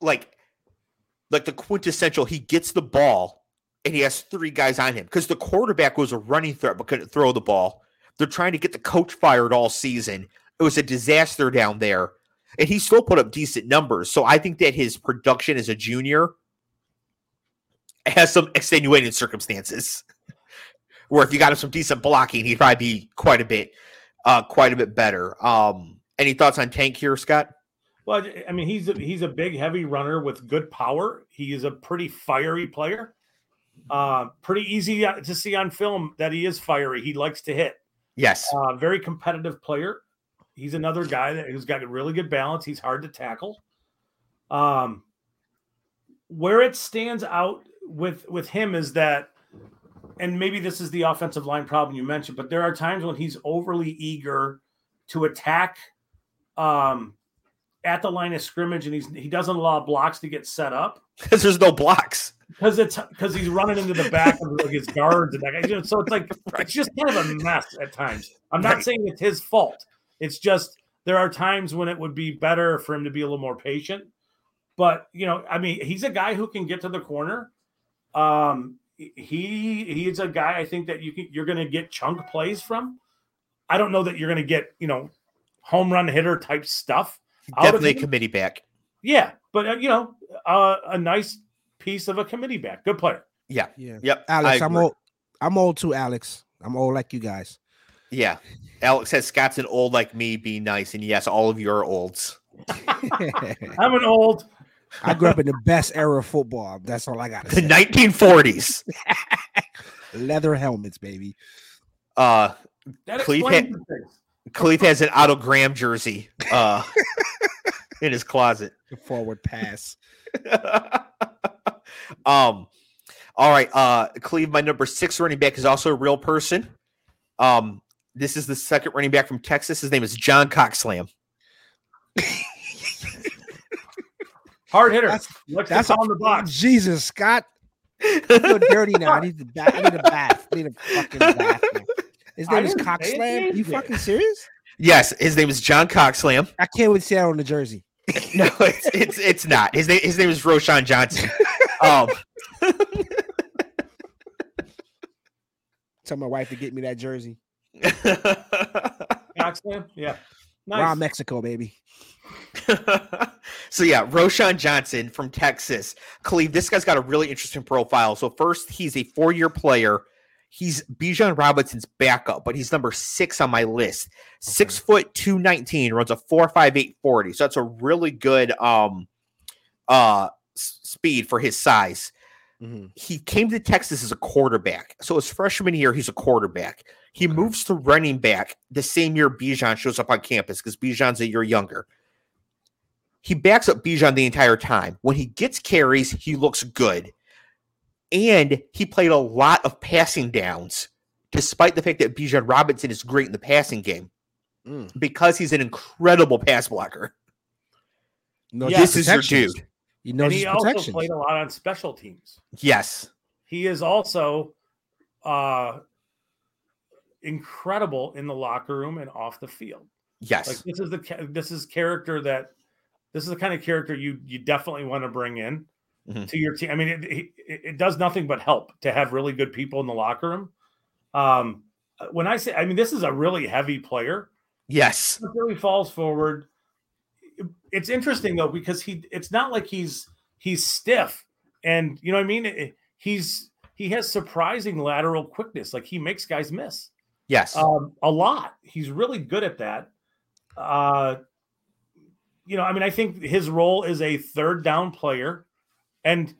like the quintessential. He gets the ball and he has three guys on him because the quarterback was a running threat but couldn't throw the ball. They're trying to get the coach fired all season. It was a disaster down there. And he still put up decent numbers. So I think that his production as a junior has some extenuating circumstances where if you got him some decent blocking, he'd probably be quite a bit better. Any thoughts on Tank here, Scott? Well, I mean, he's a big, heavy runner with good power. He is a pretty fiery player. Pretty easy to see on film that he is fiery. He likes to hit. Yes. Very competitive player. He's another guy who's got a really good balance. He's hard to tackle. Where it stands out with him is that, and maybe this is the offensive line problem you mentioned, but there are times when he's overly eager to attack at the line of scrimmage, and he doesn't allow blocks to get set up. Because there's no blocks. Because he's running into the back of his guards and that guy. So it's it's just kind of a mess at times. I'm not saying it's his fault. It's just there are times when it would be better for him to be a little more patient. But he's a guy who can get to the corner. He's a guy I think that you're going to get chunk plays from. I don't know that you're going to get home run hitter type stuff. Definitely committee back. Yeah, but a nice piece of a committee back. Good player. Yeah. Yeah. Yep. Alex, I'm old. I'm old too, Alex. I'm old like you guys. Yeah. Alex says Scott's an old like me, be nice. And yes, all of you are olds. I'm an old. I grew up in the best era of football. That's all I got. The 1940s. Leather helmets, baby. Cleve has an Otto Graham jersey in his closet. Forward pass. All right, Cleve, my number 6 running back is also a real person. This is the second running back from Texas. His name is John Coxlam. Hard hitter. That's on the box. Jesus, Scott. I feel dirty now. I need a bath. I need a fucking bath. His name is Coxlam. Are you fucking serious? Yes, his name is John Coxlam. I can't wait to see that on the jersey. No, it's not. His name is Roschon Johnson. Tell my wife to get me that jersey. Coxlam, yeah. Nice. Raw Mexico, baby. So, yeah, Roschon Johnson from Texas. Khalid, this guy's got a really interesting profile. So, first, he's a four-year player. He's Bijan Robinson's backup, but he's number 6 on my list. Okay. 6 foot 219, runs a 4.58 40. So that's a really good speed for his size. Mm-hmm. He came to Texas as a quarterback. So his freshman year, he's a quarterback. He moves to running back the same year Bijan shows up on campus because Bijan's a year younger. He backs up Bijan the entire time. When he gets carries, he looks good. And he played a lot of passing downs, despite the fact that Bijan Robinson is great in the passing game, because he's an incredible pass blocker. No, yeah, this is your dude. You know, and he also played a lot on special teams. Yes. He is also incredible in the locker room and off the field. Yes. Like, this is the kind of character you definitely want to bring in. Mm-hmm. To your team. I mean, it does nothing but help to have really good people in the locker room. When I say, I mean, this is a really heavy player. Yes. He really falls forward. It's interesting though, because it's not like he's stiff and, you know what I mean? He has surprising lateral quickness. Like, he makes guys miss. Yes. A lot. He's really good at that. You know, I mean, I think his role is a third down player. And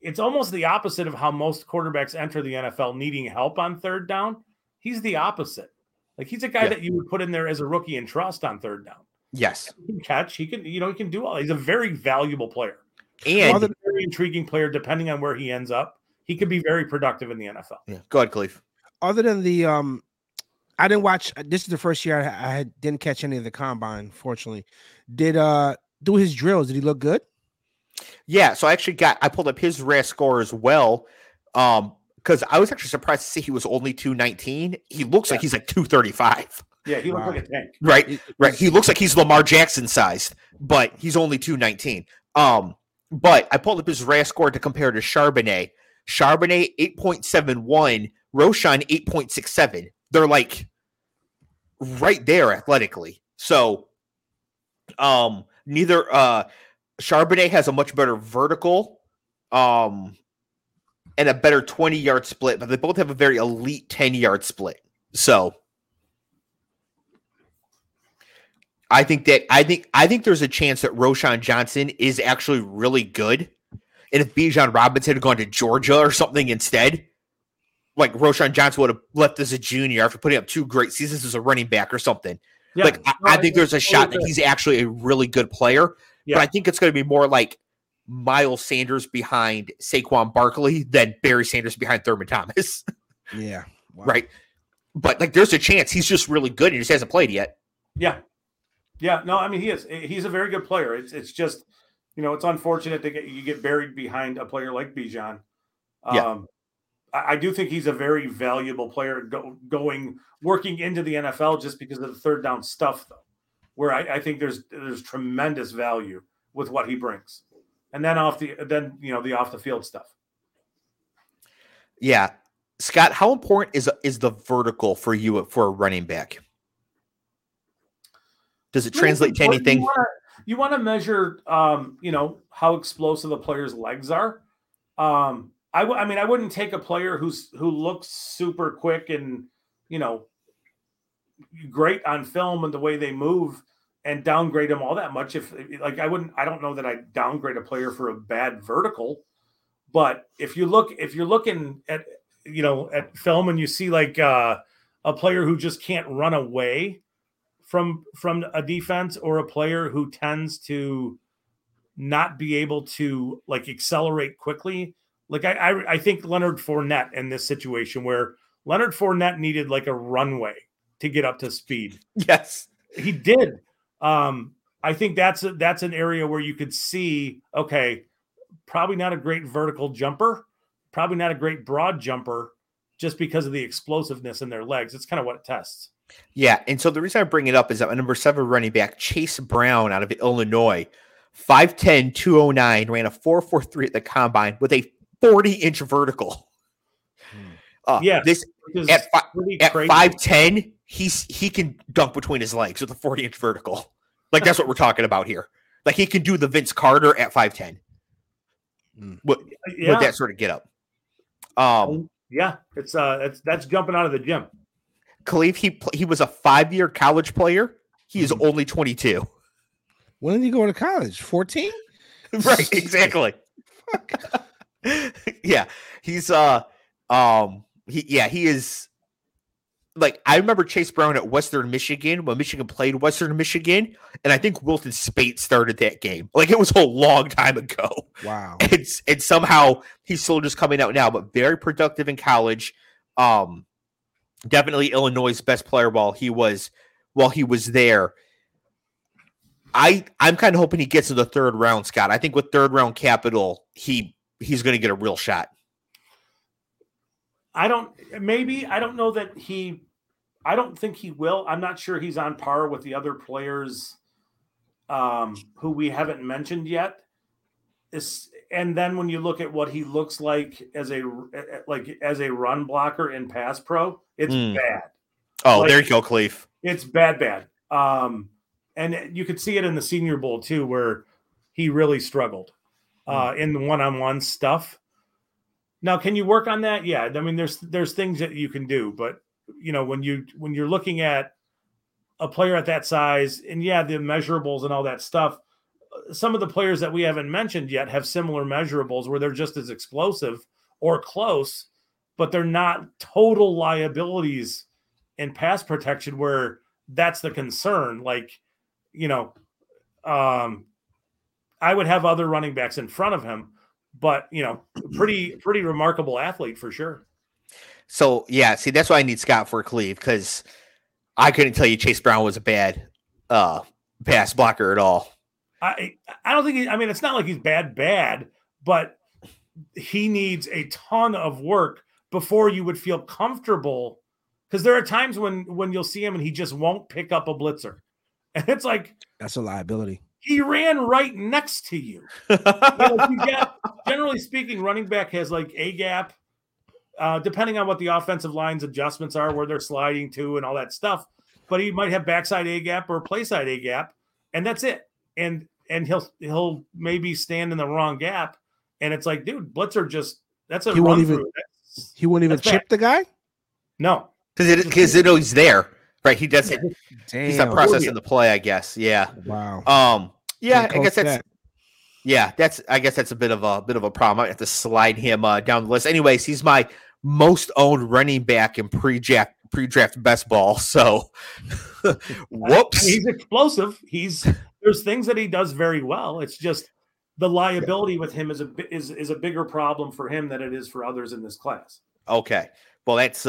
it's almost the opposite of how most quarterbacks enter the NFL needing help on third down. He's the opposite. Like, he's a guy that you would put in there as a rookie and trust on third down. Yes. He can catch. He can, you know, he can do all. He's a very valuable player. And a very intriguing player, depending on where he ends up. He could be very productive in the NFL. Yeah. Go ahead, Khalif. Other than the, I didn't watch, this is the first year I didn't catch any of the combine, fortunately. Did, do his drills, did he look good? Yeah, so I pulled up his RAS score as well, because I was actually surprised to see he was only 219. He looks like he's like 235. Yeah, he looks like a tank. Right. He looks like he's Lamar Jackson sized, but he's only 219. But I pulled up his RAS score to compare to Charbonnet. Charbonnet 8.71, Roschon 8.67. They're like right there athletically. So, neither Charbonnet has a much better vertical and a better 20-yard split, but they both have a very elite 10-yard split. So I think there's a chance that Roschon Johnson is actually really good. And if Bijan Robinson had gone to Georgia or something instead, like, Roschon Johnson would have left as a junior after putting up 2 great seasons as a running back or something. Yeah. Like, I think there's a shot that he's actually a really good player. Yeah. But I think it's going to be more like Miles Sanders behind Saquon Barkley than Barry Sanders behind Thurman Thomas. Yeah. Wow. Right. But, like, there's a chance he's just really good and he just hasn't played yet. Yeah. Yeah. No, I mean, he is. He's a very good player. It's just, you know, it's unfortunate that you get buried behind a player like Bijan. Yeah. I do think he's a very valuable player working into the NFL just because of the third down stuff, though. Where I think there's tremendous value with what he brings, and then the off the field stuff. Yeah, Scott, how important is the vertical for you for a running back? Does it translate to anything? You want to measure, you know, how explosive a player's legs are. I wouldn't take a player who looks super quick and, you know, great on film and the way they move and downgrade them all that much. I don't know that I downgrade a player for a bad vertical, but if you're looking at, you know, at film and you see like a player who just can't run away from a defense, or a player who tends to not be able to like accelerate quickly Like I think Leonard Fournette in this situation where Leonard Fournette needed like a runway to get up to speed. Yes, he did. I think that's an area where you could see, okay, probably not a great vertical jumper, probably not a great broad jumper just because of the explosiveness in their legs. It's kind of what it tests. Yeah. And so the reason I bring it up is that my number 7 running back, Chase Brown out of Illinois, 5'10", 209, ran a 4.43 at the combine with a 40-inch vertical. This at 5'10", he can dunk between his legs with a 40-inch vertical. Like, that's what we're talking about here. Like, he can do the Vince Carter at 5'10". With that sort of get up. That's jumping out of the gym. Khalif, he was a 5-year college player. He is only 22. When did he go to college? 14? Right, exactly. Yeah, he's he is. Like, I remember Chase Brown at Western Michigan when Michigan played Western Michigan, and I think Wilton Spate started that game. Like, it was a long time ago. Wow. And somehow he's still just coming out now, but very productive in college. Definitely Illinois' best player while he was there. I'm kind of hoping he gets to the third round, Scott. I think with third round capital, he's going to get a real shot. I don't think he will. I'm not sure he's on par with the other players who we haven't mentioned yet. And then when you look at what he looks like as a run blocker in pass pro, it's bad. Oh, like, there you go, Cleef. It's bad. And you could see it in the Senior Bowl too, where he really struggled in the one-on-one stuff. Now, can you work on that? Yeah, I mean, there's things that you can do, but you know, when you're looking at a player at that size, and yeah, the measurables and all that stuff, some of the players that we haven't mentioned yet have similar measurables where they're just as explosive or close, but they're not total liabilities in pass protection where that's the concern. Like, you know, I would have other running backs in front of him, but, you know, pretty remarkable athlete for sure. So, yeah, see, that's why I need Scott for Cleve, because I couldn't tell you Chase Brown was a bad pass blocker at all. I don't think it's not like he's bad, but he needs a ton of work before you would feel comfortable, because there are times when you'll see him and he just won't pick up a blitzer. And it's like, that's a liability. He ran right next to you. Generally speaking, running back has like a gap, depending on what the offensive line's adjustments are, where they're sliding to and all that stuff. But he might have backside a gap or play side a gap, and that's it. And he'll maybe stand in the wrong gap, and it's like, dude, blitzer just, that's a run through. He won't even chip the guy? No. Because he's there, right? He does it. He's not processing the play, I guess. Yeah. Wow. I guess that's a bit of a problem. I have to slide him down the list. Anyways, he's my most owned running back in pre-draft best ball. So, whoops. He's explosive. There's things that he does very well. It's just the liability with him is a bigger problem for him than it is for others in this class. Okay, well that's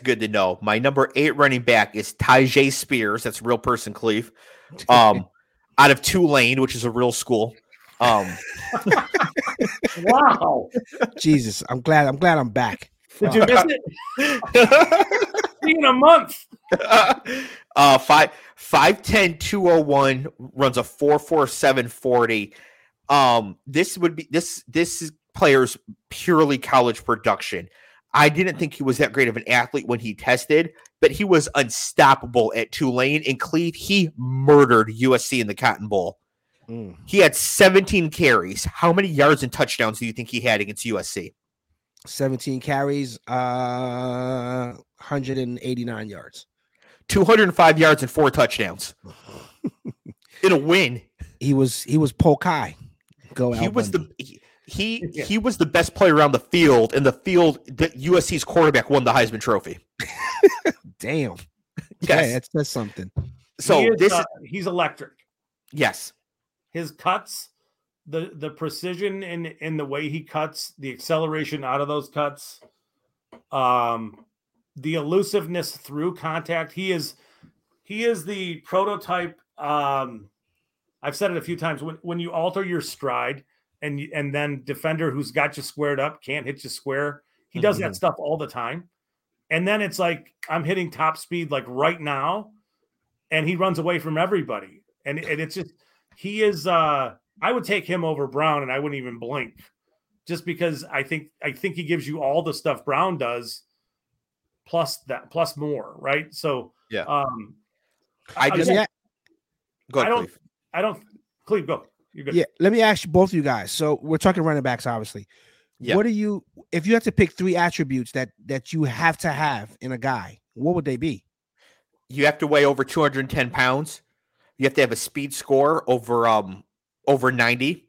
good to know. My number 8 running back is Tyjae Spears. That's a real person, Cleve. Out of Tulane, which is a real school. Wow, Jesus! I'm glad I'm back. Did you miss it? In a month. 5'10", 201, runs a 4.47 40. This player's purely college production. I didn't think he was that great of an athlete when he tested, but he was unstoppable at Tulane. And Cleve, he murdered USC in the Cotton Bowl. He had 17 carries. How many yards and touchdowns do you think he had against USC? 17 carries, 189 yards, 205 yards, and 4 touchdowns. In a win, he was Polkai. He was the best player around the field, and the field that USC's quarterback won the Heisman Trophy. Damn, yes, that's something. So he's electric. Yes, his cuts, the precision in the way he cuts, the acceleration out of those cuts, the elusiveness through contact. He is the prototype. I've said it a few times, when you alter your stride and then defender who's got you squared up can't hit you square. He does that stuff all the time. And then it's like, I'm hitting top speed like right now, and he runs away from everybody. And it's just, he is, I would take him over Brown, and I wouldn't even blink, just because I think he gives you all the stuff Brown does, plus more, right? So yeah, go ahead, Cleve, go. You're good. Yeah, let me ask both of you guys. So we're talking running backs, obviously. Yeah. What do you, if you have to pick three attributes that you have to have in a guy, what would they be? You have to weigh over 210 pounds. You have to have a speed score over 90,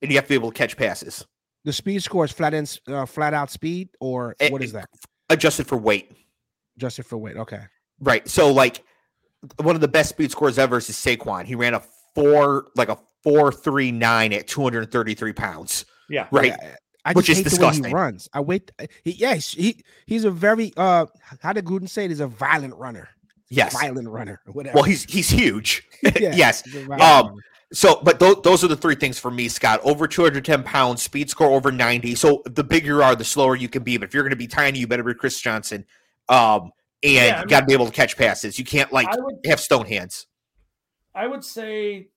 and you have to be able to catch passes. The speed score is flat out speed, or what is that? Adjusted for weight. Adjusted for weight. Okay. Right. So like one of the best speed scores ever is Saquon. He ran a 4.39 at 233 pounds. Yeah. Right. Yeah. I just hate the way he runs. He's a very how did Gruden say it? He's a violent runner. Yes. Violent runner. Whatever. Well, he's huge. Yeah, yes. So, but those are the three things for me, Scott. Over 210 pounds, speed score over 90. So the bigger you are, the slower you can be. But if you're going to be tiny, you better be Chris Johnson. You got to be able to catch passes. You can't have stone hands. I would say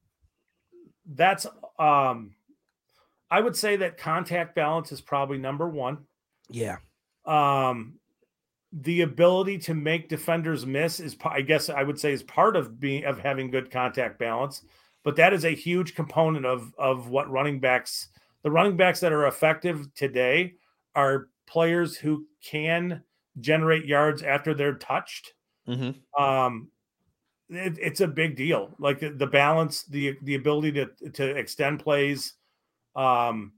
that's I would say that contact balance is probably number one. Yeah. The ability to make defenders miss is, I guess I would say, is part of having good contact balance, but that is a huge component of what the running backs that are effective today are players who can generate yards after they're touched. Mm-hmm. It's a big deal. Like the balance, the ability to extend plays, and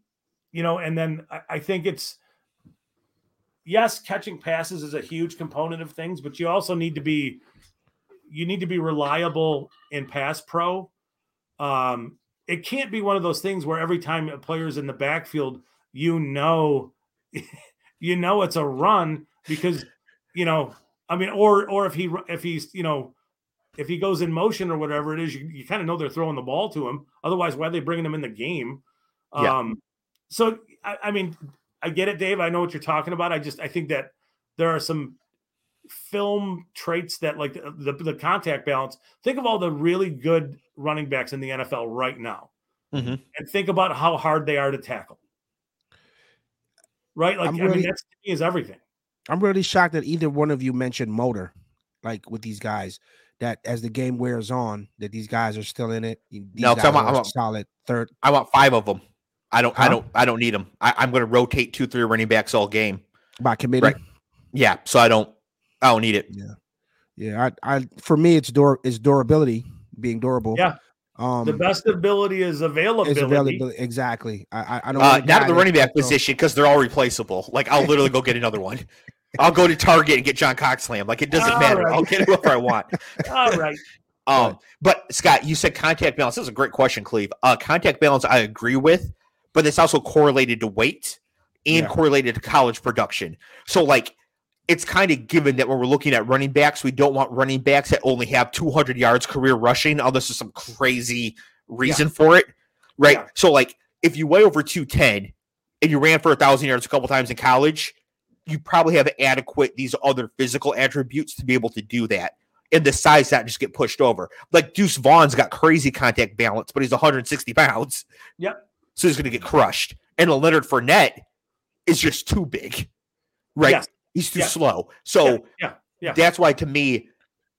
then I think it's, yes, catching passes is a huge component of things, but you also need to be, reliable in pass pro. It can't be one of those things where every time a player's in the backfield, it's a run because, or if he goes in motion or whatever it is, you kind of know they're throwing the ball to him. Otherwise, why are they bringing him in the game? Yeah. So, I get it, Dave. I know what you're talking about. I think that there are some film traits that like the contact balance. Think of all the really good running backs in the NFL right now. Mm-hmm. And think about how hard they are to tackle. Right? Like, that's to me is everything. I'm really shocked that either one of you mentioned motor, like with these guys. That as the game wears on, that these guys are still in it. I want solid third. I want five of them. I don't need them. I'm going to rotate 2-3 running backs all game by committee. Right. Yeah, so I don't need it. Yeah, yeah. For me, it's durability, being durable. Yeah. The best ability is availability. Exactly. I don't. Not at the running back position because they're all replaceable. Like I'll literally go get another one. I'll go to Target and get John Coxlam. Like, it doesn't matter. Right. I'll get whoever I want. All right. But, Scott, you said contact balance. This is a great question, Cleve. Contact balance I agree with, but it's also correlated to weight and correlated to college production. So, like, it's kind of given that when we're looking at running backs, we don't want running backs that only have 200 yards career rushing, unless there's some crazy reason for it, right? Yeah. So, like, if you weigh over 210 and you ran for 1,000 yards a couple times in college – you probably have adequate these other physical attributes to be able to do that. And the size that just get pushed over. Like Deuce Vaughn's got crazy contact balance, but he's 160 pounds. Yep. So he's going to get crushed. And a Leonard Fournette is just too big, right? Yes. He's too slow. So that's why, to me,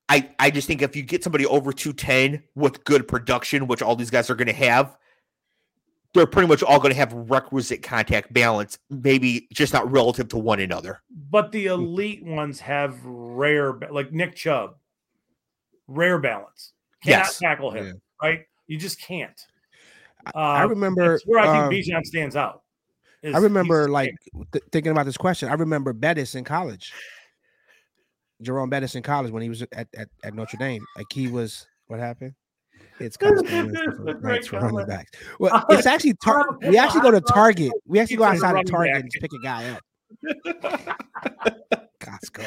I just think if you get somebody over 210 with good production, which all these guys are going to have, they're pretty much all going to have requisite contact balance, maybe just not relative to one another. But the elite ones have rare, like Nick Chubb, rare balance. Cannot tackle him, right? You just can't. I remember. That's where I think Bijan stands out. I remember, like, thinking about this question. I remember Bettis in college. Jerome Bettis in college when he was at Notre Dame. Like, he was – what happened? It's right for running backs. Well, it's actually we actually go to Target. We actually go outside of Target and pick a guy up. Costco.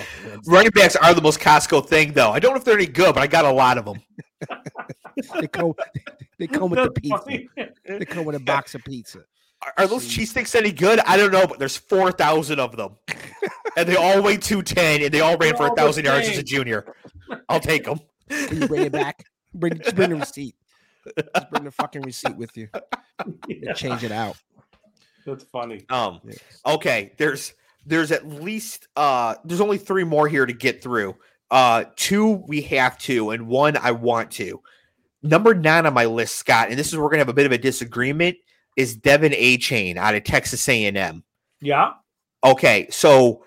Running backs are the most Costco thing, though. I don't know if they're any good, but I got a lot of them. They come with the pizza. They come with a box of pizza. Are those cheesesteaks any good? I don't know, but there's 4,000 of them. And they all weigh 210, and they all ran for 1,000 yards as a junior. I'll take them. Can you bring it back? Bring the receipt. Just bring the fucking receipt with you. Yeah. Change it out. That's funny. Yes. Okay, there's at least there's only three more here to get through. Two we have to, and one I want to. Number 9 on my list, Scott, and this is where we're gonna have a bit of a disagreement, is Devin A Chain out of Texas A&M. Yeah. Okay, so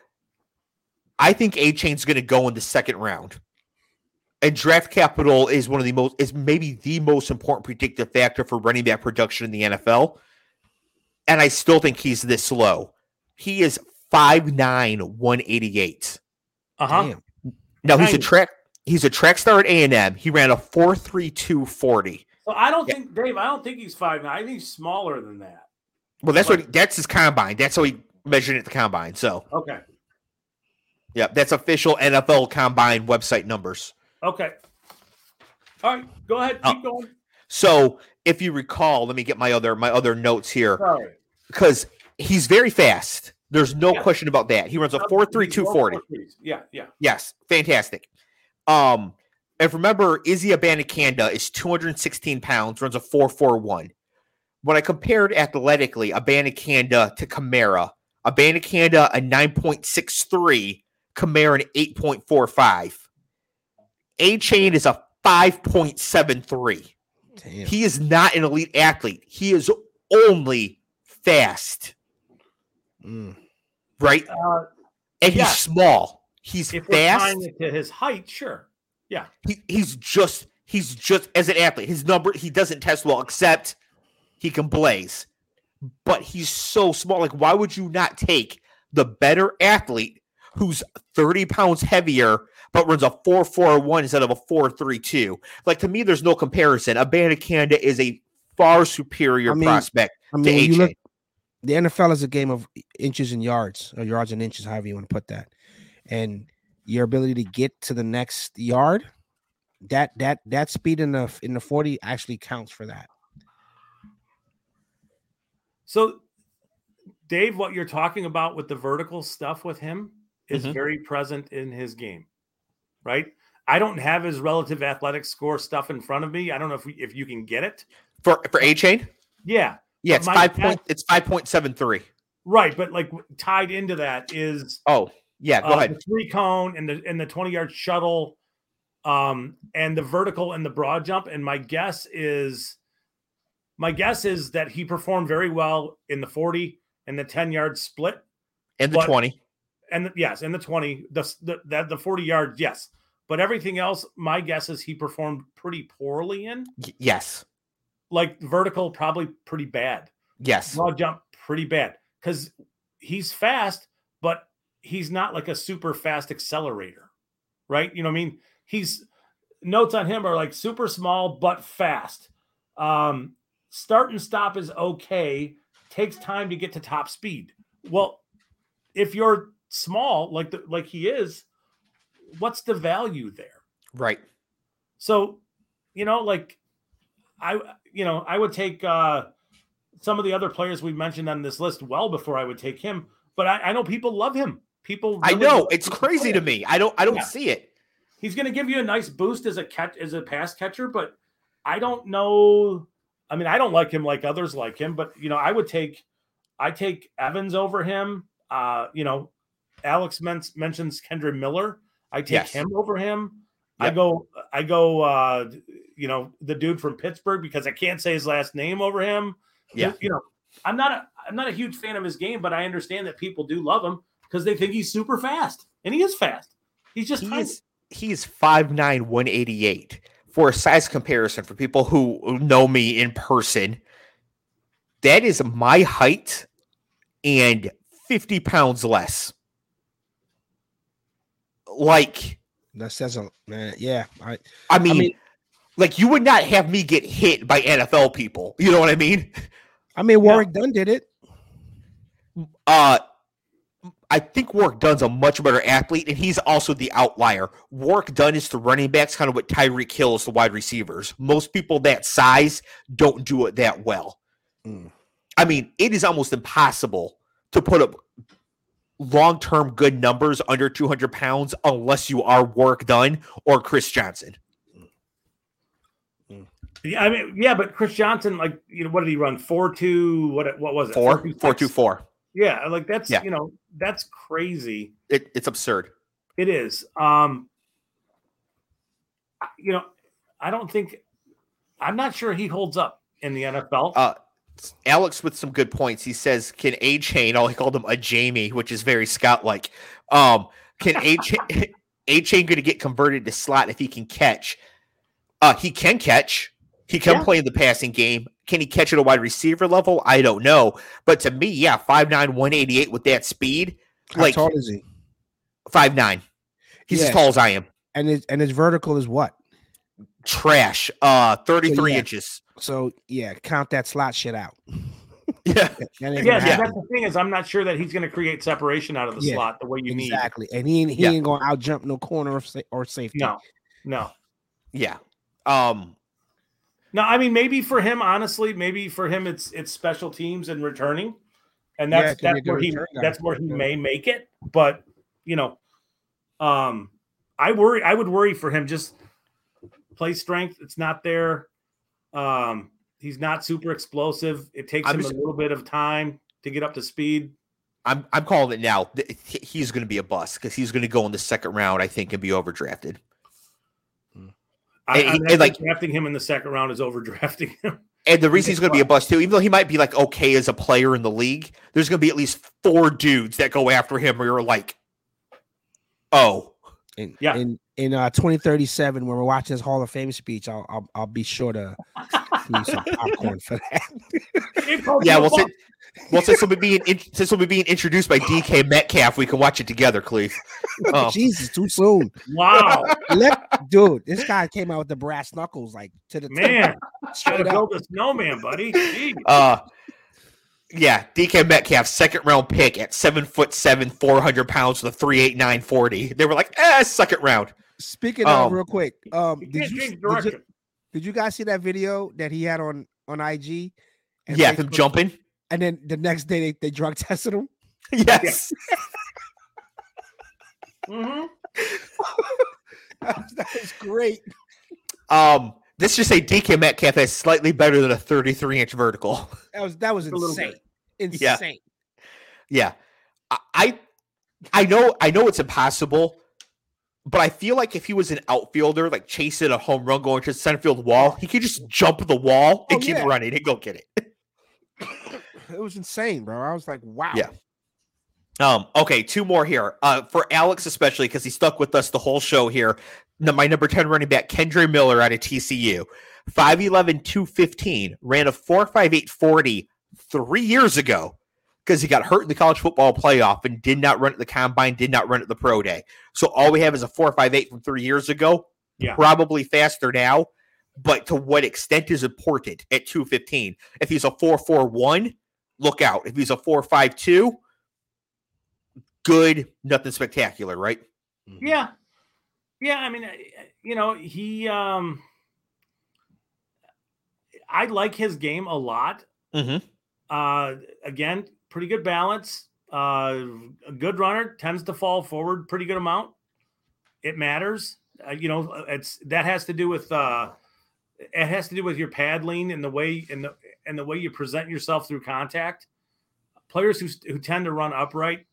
I think A Chain's gonna go in the second round. And draft capital is maybe the most important predictive factor for running back production in the NFL. And I still think he's this low. He is 5'9", 188. Uh-huh. Now he's a track star at A&M. He ran a 4.32 40. Well, I don't think, Dave, I don't think he's 5'9". I think he's smaller than that. Well, that's his combine. That's how he measured it at the combine. So okay. Yeah, that's official NFL combine website numbers. Okay. All right. Go ahead. Keep going. So if you recall, let me get my other notes here. Sorry. Because he's very fast. There's no question about that. He runs a 4.32 40. Yeah. Yes. Fantastic. And remember, Israel Abanikanda is 216 pounds, runs a 4.41. When I compared athletically Abanikanda to Kamara, Abanikanda a 9.63, Kamara an 8.45. A Chain is a 5.73. Damn. He is not an elite athlete. He is only fast. Mm. Right? And he's small. He's fast. To his height, sure. Yeah. He's just as an athlete. His number, he doesn't test well, except he can blaze. But he's so small. Like, why would you not take the better athlete who's 30 pounds heavier but runs a 4.41 instead of a 4.32. Like, to me, there's no comparison. Abanikanda is a far superior prospect to AJ. The NFL is a game of inches and yards, or yards and inches, however you want to put that. And your ability to get to the next yard, that speed in the 40 actually counts for that. So, Dave, what you're talking about with the vertical stuff with him is very present in his game. Right? I don't have his relative athletic score stuff in front of me. I don't know if you can get it for A Chain. Yeah. Yeah. It's 5.73. Right. But like tied into that is, go ahead. The 3-cone and the 20-yard shuttle, and the vertical and the broad jump. And my guess is that he performed very well in the 40 and the 10-yard split and the 20. And the 20, the 40 yards, yes. But everything else, my guess is he performed pretty poorly in. Yes. Like vertical, probably pretty bad. Yes. Broad jump, pretty bad. Because he's fast, but he's not like a super fast accelerator, right? You know what I mean? He's notes on him are like super small, but fast. Start and stop is okay. Takes time to get to top speed. Well, if you're small like he is, what's the value there? Right. So, I would take some of the other players we mentioned on this list well before I would take him, but I know people love him. People really it's crazy to me. I don't see it. He's going to give you a nice boost as a pass catcher, but I don't know. I mean, I don't like him like others like him, but I take Evans over him. Alex mentions Kendrick Miller. I take him over him. Yep. I go, the dude from Pittsburgh, because I can't say his last name, over him. Yeah. I'm not a huge fan of his game, but I understand that people do love him because they think he's super fast, and he is fast. He's just he's 5'9", 188. For a size comparison, for people who know me in person, that is my height and 50 pounds less. Like, that says a man. Yeah. I mean, Like, you would not have me get hit by NFL people. You know what I mean? I mean, Warwick Dunn did it. I think Warwick Dunn's a much better athlete, and he's also the outlier. Warwick Dunn is the running backs, kind of what Tyreek Hill is the wide receivers. Most people that size don't do it that well. Mm. I mean, it is almost impossible to put up long-term good numbers under 200 pounds unless you are Warwick Dunn or Chris Johnson. Yeah, I mean, yeah, but Chris Johnson, like, you know, what did he run? 4.2 What was it? 4.24 Yeah, like that's you know, that's crazy. It's absurd. It is. You know, I don't think, I'm not sure he holds up in the NFL. Alex with some good points. He says, "Can A Chain?" Oh, he called him a Jamie, which is very Scott-like. Can A Chain going to get converted to slot if he can catch? He can catch. He can play in the passing game. Can he catch at a wide receiver level? I don't know. But to me, yeah, 5'9", 188 with that speed. How tall is he? 5'9". He's as tall as I am. And his vertical is what? Trash. 33 inches. So, yeah, count that slot shit out. That's the thing is, I'm not sure that he's going to create separation out of the slot the way you need. Exactly. And he ain't going to out-jump no corner or safety. No. Yeah. No, I mean, maybe for him, honestly, it's special teams and returning, and that's where he may make it. But you know, I would worry for him. Just play strength; it's not there. He's not super explosive. It takes him a little bit of time to get up to speed. I'm calling it now. He's going to be a bust because he's going to go in the second round, I think, and be overdrafted. I think drafting him in the second round is overdrafting him. And the reason he's going to be a bust, too, even though he might be like okay as a player in the league, there's going to be at least four dudes that go after him where you're like, oh. In 2037, when we're watching his Hall of Fame speech, I'll be sure to use some popcorn for that. Since we'll be being introduced by DK Metcalf, we can watch it together, Cleve. Oh. Jesus, too soon. Wow. Dude, this guy came out with the brass knuckles, like, to the man. Gotta build a snowman, buddy. Jeez. DK Metcalf, second round pick at 7'7", 400 pounds with a 3.89 40. They were like, second round. Speaking of real quick, did you guys see that video that he had on IG? Yeah, him jumping. And then the next day they drug tested him. Yes. That was great. Let's just say DK Metcalf is slightly better than a 33-inch vertical. That was insane. Insane. Yeah. I know it's impossible, but I feel like if he was an outfielder, like chasing a home run going to the center field wall, he could just jump the wall and keep running and go get it. It was insane, bro. I was like, wow. Yeah. Okay, two more here. For Alex especially, because he stuck with us the whole show here. My number 10 running back, Kendrick Miller out of TCU. 5'11", 215, ran a 4.58 40 3 years ago because he got hurt in the college football playoff and did not run at the combine, did not run at the pro day. So all we have is a 4.58 from 3 years ago. Yeah. Probably faster now, but to what extent is important at 215? If he's a 4.41, look out. If he's a 4.52, good, nothing spectacular, right? Yeah. Yeah, I mean, you know, he I like his game a lot. Mm-hmm. Again, pretty good balance. A good runner, tends to fall forward pretty good amount. It matters. You know, it has to do with your pad lean and the way and the way you present yourself through contact. Players who tend to run upright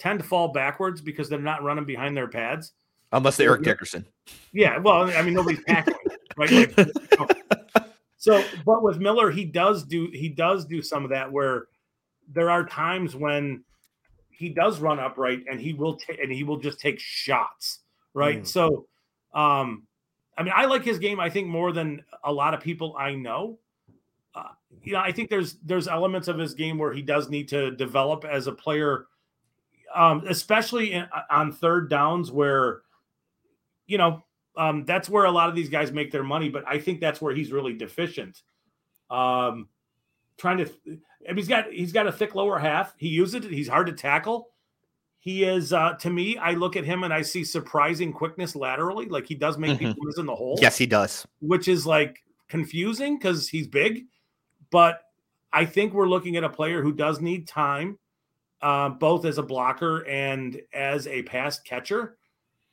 tend to fall backwards because they're not running behind their pads. Unless they're Eric Dickerson. Yeah, well, I mean, nobody's tackling, right? So, but with Miller, he does do some of that where there are times when he does run upright and he will just take shots, right? Mm. So, I mean, I like his game, I think, more than a lot of people I know. You know, I think there's elements of his game where he does need to develop as a player, especially on third downs where, you know, that's where a lot of these guys make their money, but I think that's where he's really deficient. He's got a thick lower half. He uses it. He's hard to tackle. He is, to me, I look at him and I see surprising quickness laterally. Like he does make people miss in the hole. Yes, he does. Which is like confusing because he's big, but I think we're looking at a player who does need time, both as a blocker and as a pass catcher.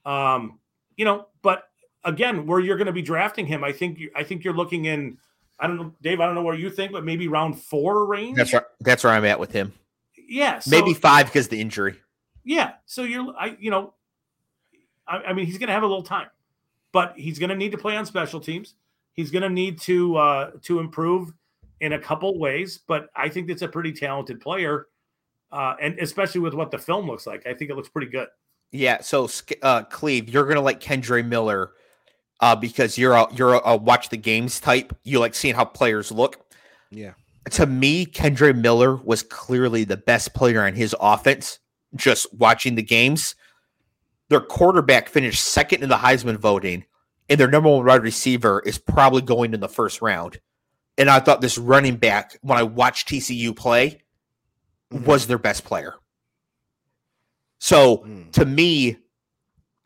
But again, where you're going to be drafting him, I think you're looking in, I don't know, Dave, I don't know where you think, but maybe round 4 range. That's where I'm at with him. Yeah. So, maybe 5 because of the injury. Yeah. So I mean, he's going to have a little time, but he's going to need to play on special teams. He's going to need to improve in a couple ways, but I think that's a pretty talented player. And especially with what the film looks like, I think it looks pretty good. Yeah. So Cleve, you're going to like Kendrick Miller because you're a watch the games type. You like seeing how players look. Yeah. To me, Kendrick Miller was clearly the best player in his offense. Just watching the games, their quarterback finished second in the Heisman voting, and their number 1 wide receiver is probably going in the first round. And I thought this running back, when I watched TCU play, was their best player. So to me,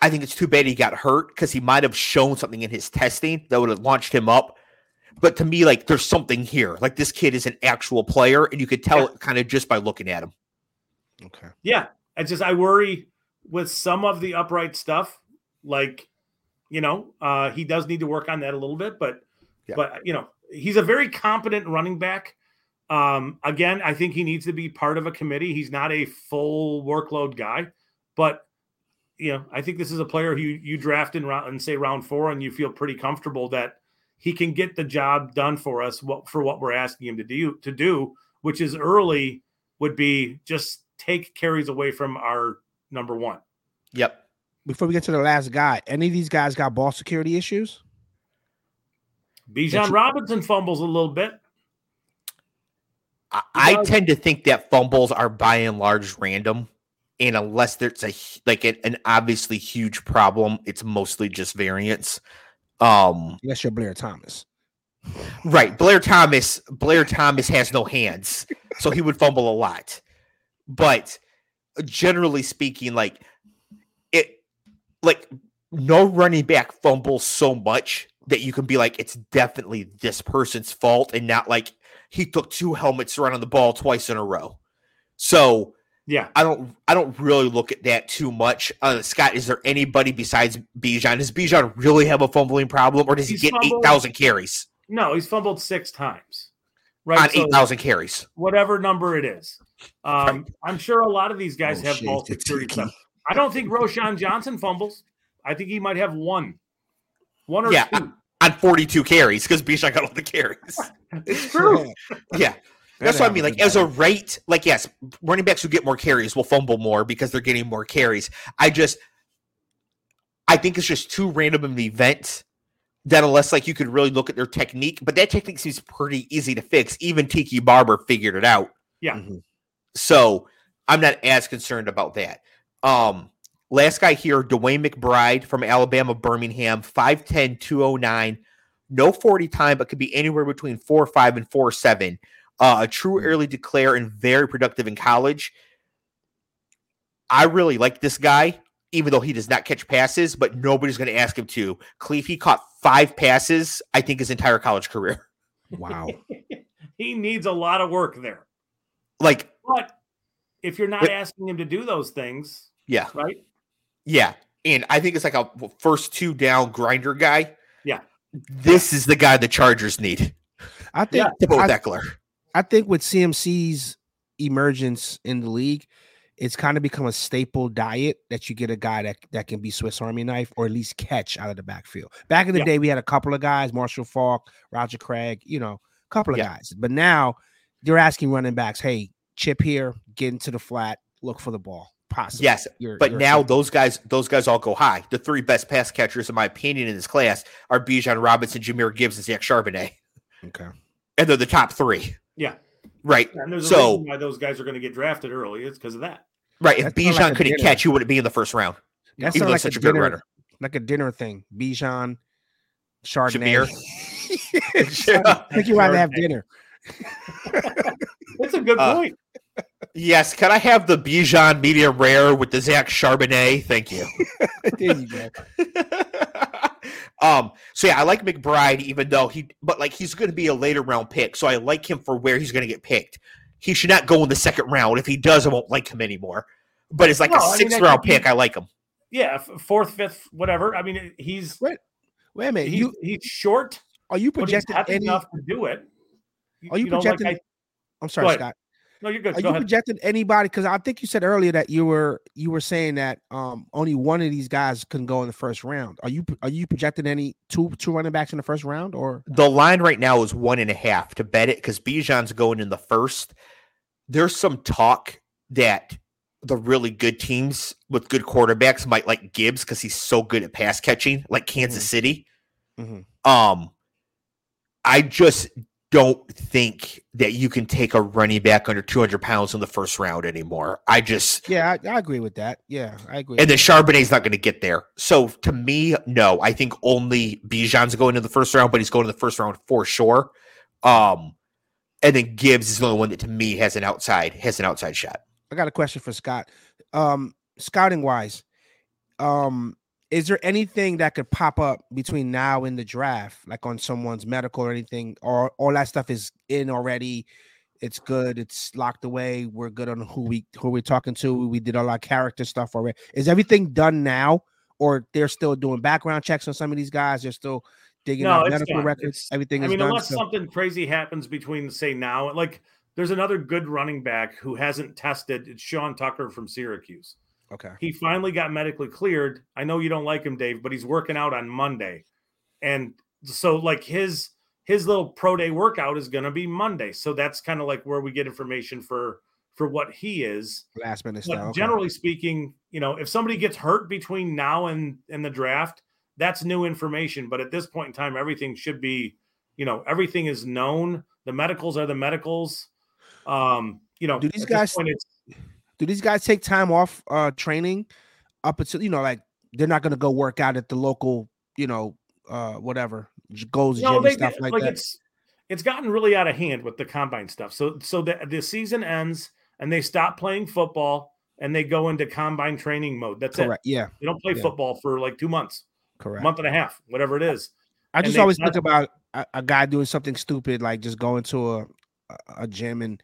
I think it's too bad he got hurt because he might have shown something in his testing that would have launched him up. But to me, like, there's something here. Like, this kid is an actual player, and you could tell it kind of just by looking at him. Okay. Yeah. I worry with some of the upright stuff, like, he does need to work on that a little bit, but he's a very competent running back. Again, I think he needs to be part of a committee. He's not a full workload guy, but I think this is a player who you draft in round 4, and you feel pretty comfortable that he can get the job done for us for what we're asking him to do, which is early would be just take carries away from our number 1. Yep. Before we get to the last guy, any of these guys got ball security issues? Bijan Robinson fumbles a little bit. I tend to think that fumbles are by and large random, and unless there's an obviously huge problem, it's mostly just variance. Unless you're Blair Thomas. Right. Blair Thomas has no hands, so he would fumble a lot. But generally speaking, no running back fumbles so much that you can be like, it's definitely this person's fault, and not like he took 2 helmets to run on the ball twice in a row. So yeah, I don't really look at that too much. Scott, is there anybody besides Bijan? Does Bijan really have a fumbling problem, or does he get 8,000 carries? No, he's fumbled 6 times. Right, on 8,000 carries. Whatever number it is. I'm sure a lot of these guys have ball security stuff. I don't think Roschon Johnson fumbles. I think he might have one or two. On 42 carries because Bijan got all the carries. It's true. Yeah. That's what I mean. Like, as a rate, like, yes, running backs who get more carries will fumble more because they're getting more carries. I think it's just too random of an event. That unless you could really look at their technique, but that technique seems pretty easy to fix. Even Tiki Barber figured it out. Yeah. Mm-hmm. So I'm not as concerned about that. Last guy here, Dwayne McBride from Alabama, Birmingham, 5'10", 209. No 40 time, but could be anywhere between 4'5" and 4'7". A true early declare and very productive in college. I really like this guy, even though he does not catch passes, but nobody's going to ask him to. Cleve, he caught 5 passes, I think, his entire college career. Wow. He needs a lot of work there. But if you're not asking him to do those things. Yeah. Right? Yeah. And I think it's a first 2 down grinder guy. Yeah. This is the guy the Chargers need. I think Debo Beckler. I think with CMC's emergence in the league, it's kind of become a staple diet that you get a guy that can be Swiss Army knife or at least catch out of the backfield. Back in the day, we had a couple of guys, Marshall Faulk, Roger Craig, a couple of guys. But now they're asking running backs, hey, chip here, get into the flat, look for the ball. Possibly. Yes, but now those guys all go high. The 3 best pass catchers, in my opinion, in this class are Bijan Robinson, Jahmyr Gibbs, and Zach Charbonnet. Okay. And they're the top 3. Yeah. Right. And there's a reason why those guys are going to get drafted early. It's because of that. Right, if Bijan couldn't catch, he wouldn't be in the first round. That's such a good runner. like a dinner thing. Bijan, Charbonnet. I think you want to have dinner. That's a good point. Yes, can I have the Bijan medium rare with the Zach Charbonnet? Thank you. There you go. So yeah, I like McBride, even though he's going to be a later round pick. So I like him for where he's going to get picked. He should not go in the second round. If he does, I won't like him anymore. But it's like a sixth round pick. I like him. Yeah, fourth, fifth, whatever. I mean, he's wait a minute. He's short. Are you projecting enough to do it? Are you projecting? I'm sorry, Scott. No, you're good. Are you projecting anybody? Because I think you said earlier that you were saying that only one of these guys can go in the first round. Are you projecting any two running backs in the first round? Or the line right now is 1.5 to bet it because Bijan's going in the first. There's some talk that the really good teams with good quarterbacks might like Gibbs because he's so good at pass catching, like Kansas City. Mm-hmm. I just don't think that you can take a running back under 200 pounds in the first round anymore. I agree with that. Yeah, I agree. And then Charbonnet's not going to get there. So to me, no, I think only Bijan's going in the first round, but he's going in the first round for sure. And then Gibbs is the only one that to me has an outside shot. I got a question for Scott. Scouting wise, is there anything that could pop up between now and the draft, like on someone's medical or anything, or all that stuff is in already? It's good. It's locked away. We're good on who we're talking to. We did all our character stuff already. Is everything done now, or they're still doing background checks on some of these guys? They're still digging out medical records. Everything is done. Unless something crazy happens between say now, like there's another good running back who hasn't tested. It's Sean Tucker from Syracuse. Okay. He finally got medically cleared. I know you don't like him, Dave, but he's working out on Monday. And so like his little pro day workout is going to be Monday. So that's kind of like where we get information for what he is. Last minute stuff. Okay. Generally speaking, if somebody gets hurt between now and the draft, that's new information. But at this point in time, everything should be, everything is known. The medicals are the medicals. Do these guys take time off training up until, like they're not going to go work out at the local, whatever goals gym and stuff like that? It's gotten really out of hand with the combine stuff. So the season ends and they stop playing football and they go into combine training mode. That's correct. It. Yeah. They don't play football for like 2 months. Correct. Month and a half, whatever it is. I just always think about a guy doing something stupid, like just going to a gym and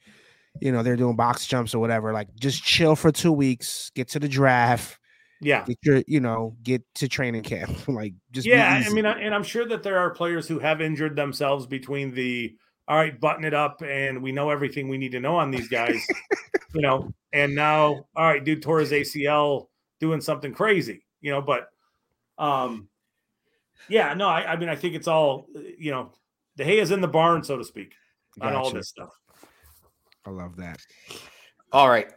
they're doing box jumps or whatever. Like, just chill for 2 weeks. Get to the draft. Yeah. Get your, get to training camp. Like, just be easy. I mean, and I'm sure that there are players who have injured themselves between the all right, button it up, and we know everything we need to know on these guys. And now all right, dude tore his ACL doing something crazy. But I mean, I think it's all the hay is in the barn, so to speak, on all this stuff. I love that. All right.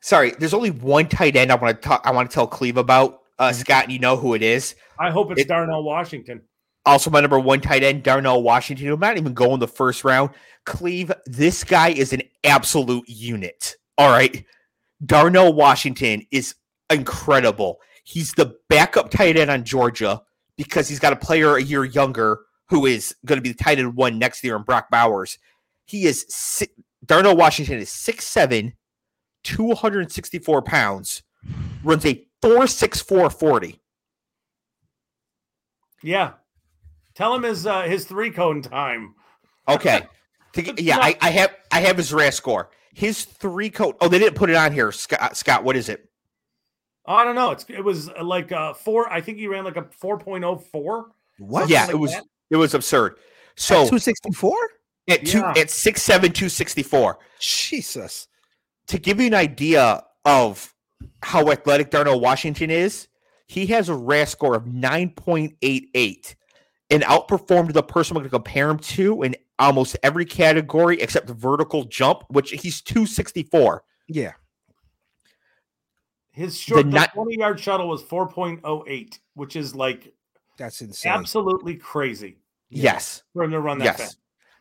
Sorry, there's only one tight end I want to tell Cleve about. Scott, you know who it is. I hope it's Darnell Washington. Also my number one tight end, Darnell Washington, who might even go in the first round. Cleve, this guy is an absolute unit. All right. Darnell Washington is incredible. He's the backup tight end on Georgia because he's got a player a year younger who is going to be the tight end one next year in Brock Bowers. Darnell Washington is 6'7", 264 pounds, runs a 4.64 40. Yeah, tell him his 3-cone time. Okay, I have his RAS score. His 3-cone. Oh, they didn't put it on here, Scott, what is it? Oh, I don't know. It was like 4. I think he ran like a 4.04. What? Yeah, it was absurd. So 264. At 6'7", 264. Jesus. To give you an idea of how athletic Darnell Washington is, he has a RAS score of 9.88 and outperformed the person we're going to compare him to in almost every category except the vertical jump, which he's 264. Yeah. His short 20-yard shuttle was 4.08, which is like that's insane. Absolutely crazy. Yes. We're going to run that fast.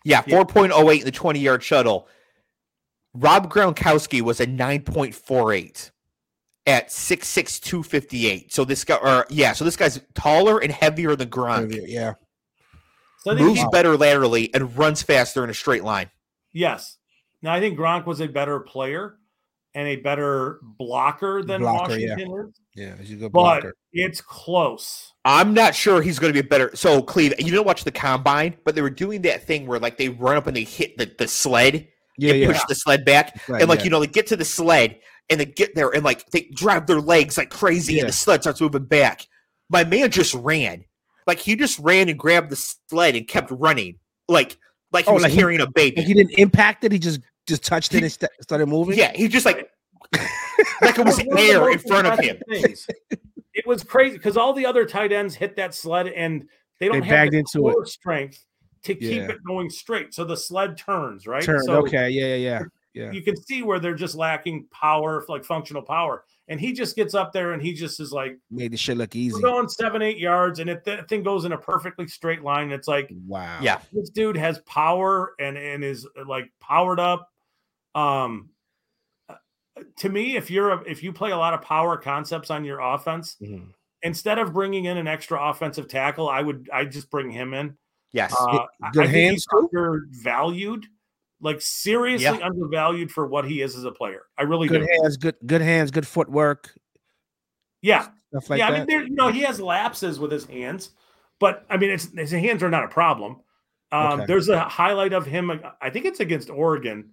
Yeah, 4.08 in the 20-yard shuttle. Rob Gronkowski was a 9.48. at 6'6", 258. So this guy, so this guy's taller and heavier than Gronk. Yeah. So moves better laterally and runs faster in a straight line. Yes. Now, I think Gronk was a better player and a better blocker than Washington is. Yeah, he's a good blocker. But it's close. I'm not sure he's going to be better. So, Cleve, you didn't watch the combine, but they were doing that thing where, like, they run up and they hit the sled and push the sled back. Right, and, like, you know, they get to the sled and they get there and, like, they drive their legs like crazy and the sled starts moving back. My man just ran. Like, he just ran and grabbed the sled and kept running. Like he was carrying a baby. Like he didn't impact it. He just touched it and started moving. Yeah, he just like it was air in front of him. It was crazy because all the other tight ends hit that sled and they have the core strength to keep it going straight. So the sled turns, right? Yeah. You can see where they're just lacking power, like functional power. And he just gets up there and he just is like, made the shit look easy. We're going 7-8 yards, and if that thing goes in a perfectly straight line, it's like, wow, yeah, this dude has power and is like powered up. To me, if you play a lot of power concepts on your offense, instead of bringing in an extra offensive tackle, I just bring him in. Yes, good hands too. Undervalued. Like seriously undervalued for what he is as a player. I really do. Good hands, good footwork. Yeah. Stuff like that. I mean, he has lapses with his hands, but I mean, his hands are not a problem. There's a highlight of him. I think it's against Oregon.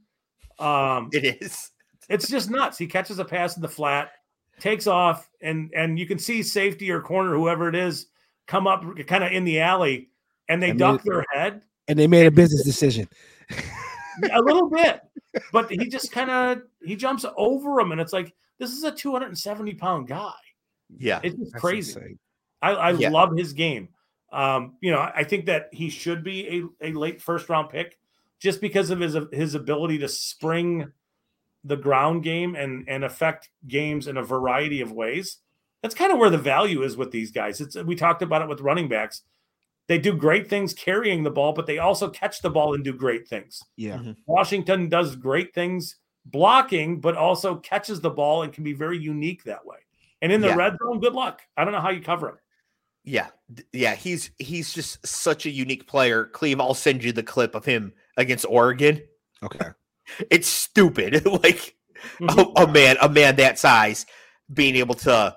It is. It's just nuts. He catches a pass in the flat, takes off, and you can see safety or corner, whoever it is, come up kind of in the alley, and they duck their head. And they made a business decision. A little bit, but he just he jumps over him, and it's like, this is a 270-pound guy. Yeah, it's just crazy. Insane. I love his game. I think that he should be a late first-round pick just because of his ability to spring the ground game and affect games in a variety of ways. That's kind of where the value is with these guys. We talked about it with running backs. They do great things carrying the ball, but they also catch the ball and do great things. Yeah. Mm-hmm. Washington does great things blocking, but also catches the ball and can be very unique that way. And in the red zone, good luck. I don't know how you cover him. Yeah. Yeah. He's just such a unique player. Cleve, I'll send you the clip of him against Oregon. Okay. It's stupid. Like a man that size being able to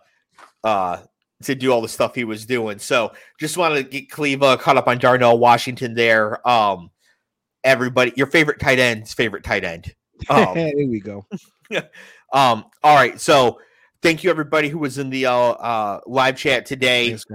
do all the stuff he was doing. So just wanted to get Cleve caught up on Darnell Washington there. Everybody, your favorite tight end. There we go. All right. So thank you everybody who was in the live chat today. Thanks,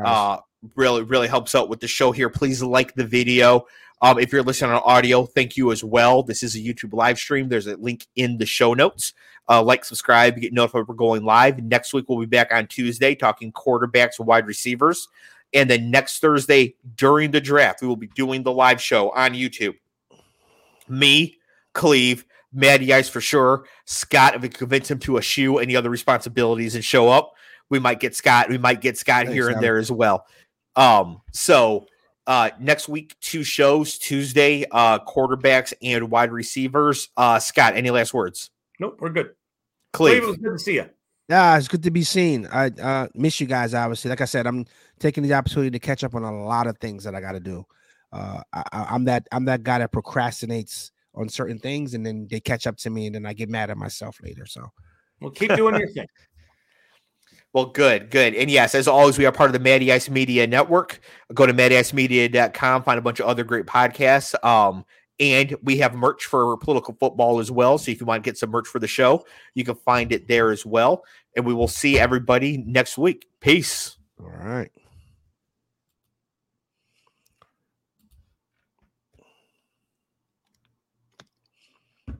really, really helps out with the show here. Please like the video. If you're listening on audio, thank you as well. This is a YouTube live stream. There's a link in the show notes. Subscribe, you get notified we're going live. Next week, we'll be back on Tuesday talking quarterbacks and wide receivers. And then next Thursday during the draft, we will be doing the live show on YouTube. Me, Cleve, Maddie Ice for sure, Scott, if we convince him to eschew any other responsibilities and show up, we might get Scott. We might get Scott and there as well. Next week, two shows, Tuesday, quarterbacks and wide receivers. Scott, any last words? Nope, we're good. Cleve, it was good to see you. Yeah, it's good to be seen. I miss you guys, obviously. Like I said, I'm taking the opportunity to catch up on a lot of things that I got to do. I'm that guy that procrastinates on certain things, and then they catch up to me, and then I get mad at myself later. So we'll keep doing your thing. Well, good. And yes, as always, we are part of the Matty Ice Media Network. Go to mattyIcemedia.com, find a bunch of other great podcasts. And we have merch for Political Football as well. So if you want to get some merch for the show, you can find it there as well. And we will see everybody next week. Peace. All right.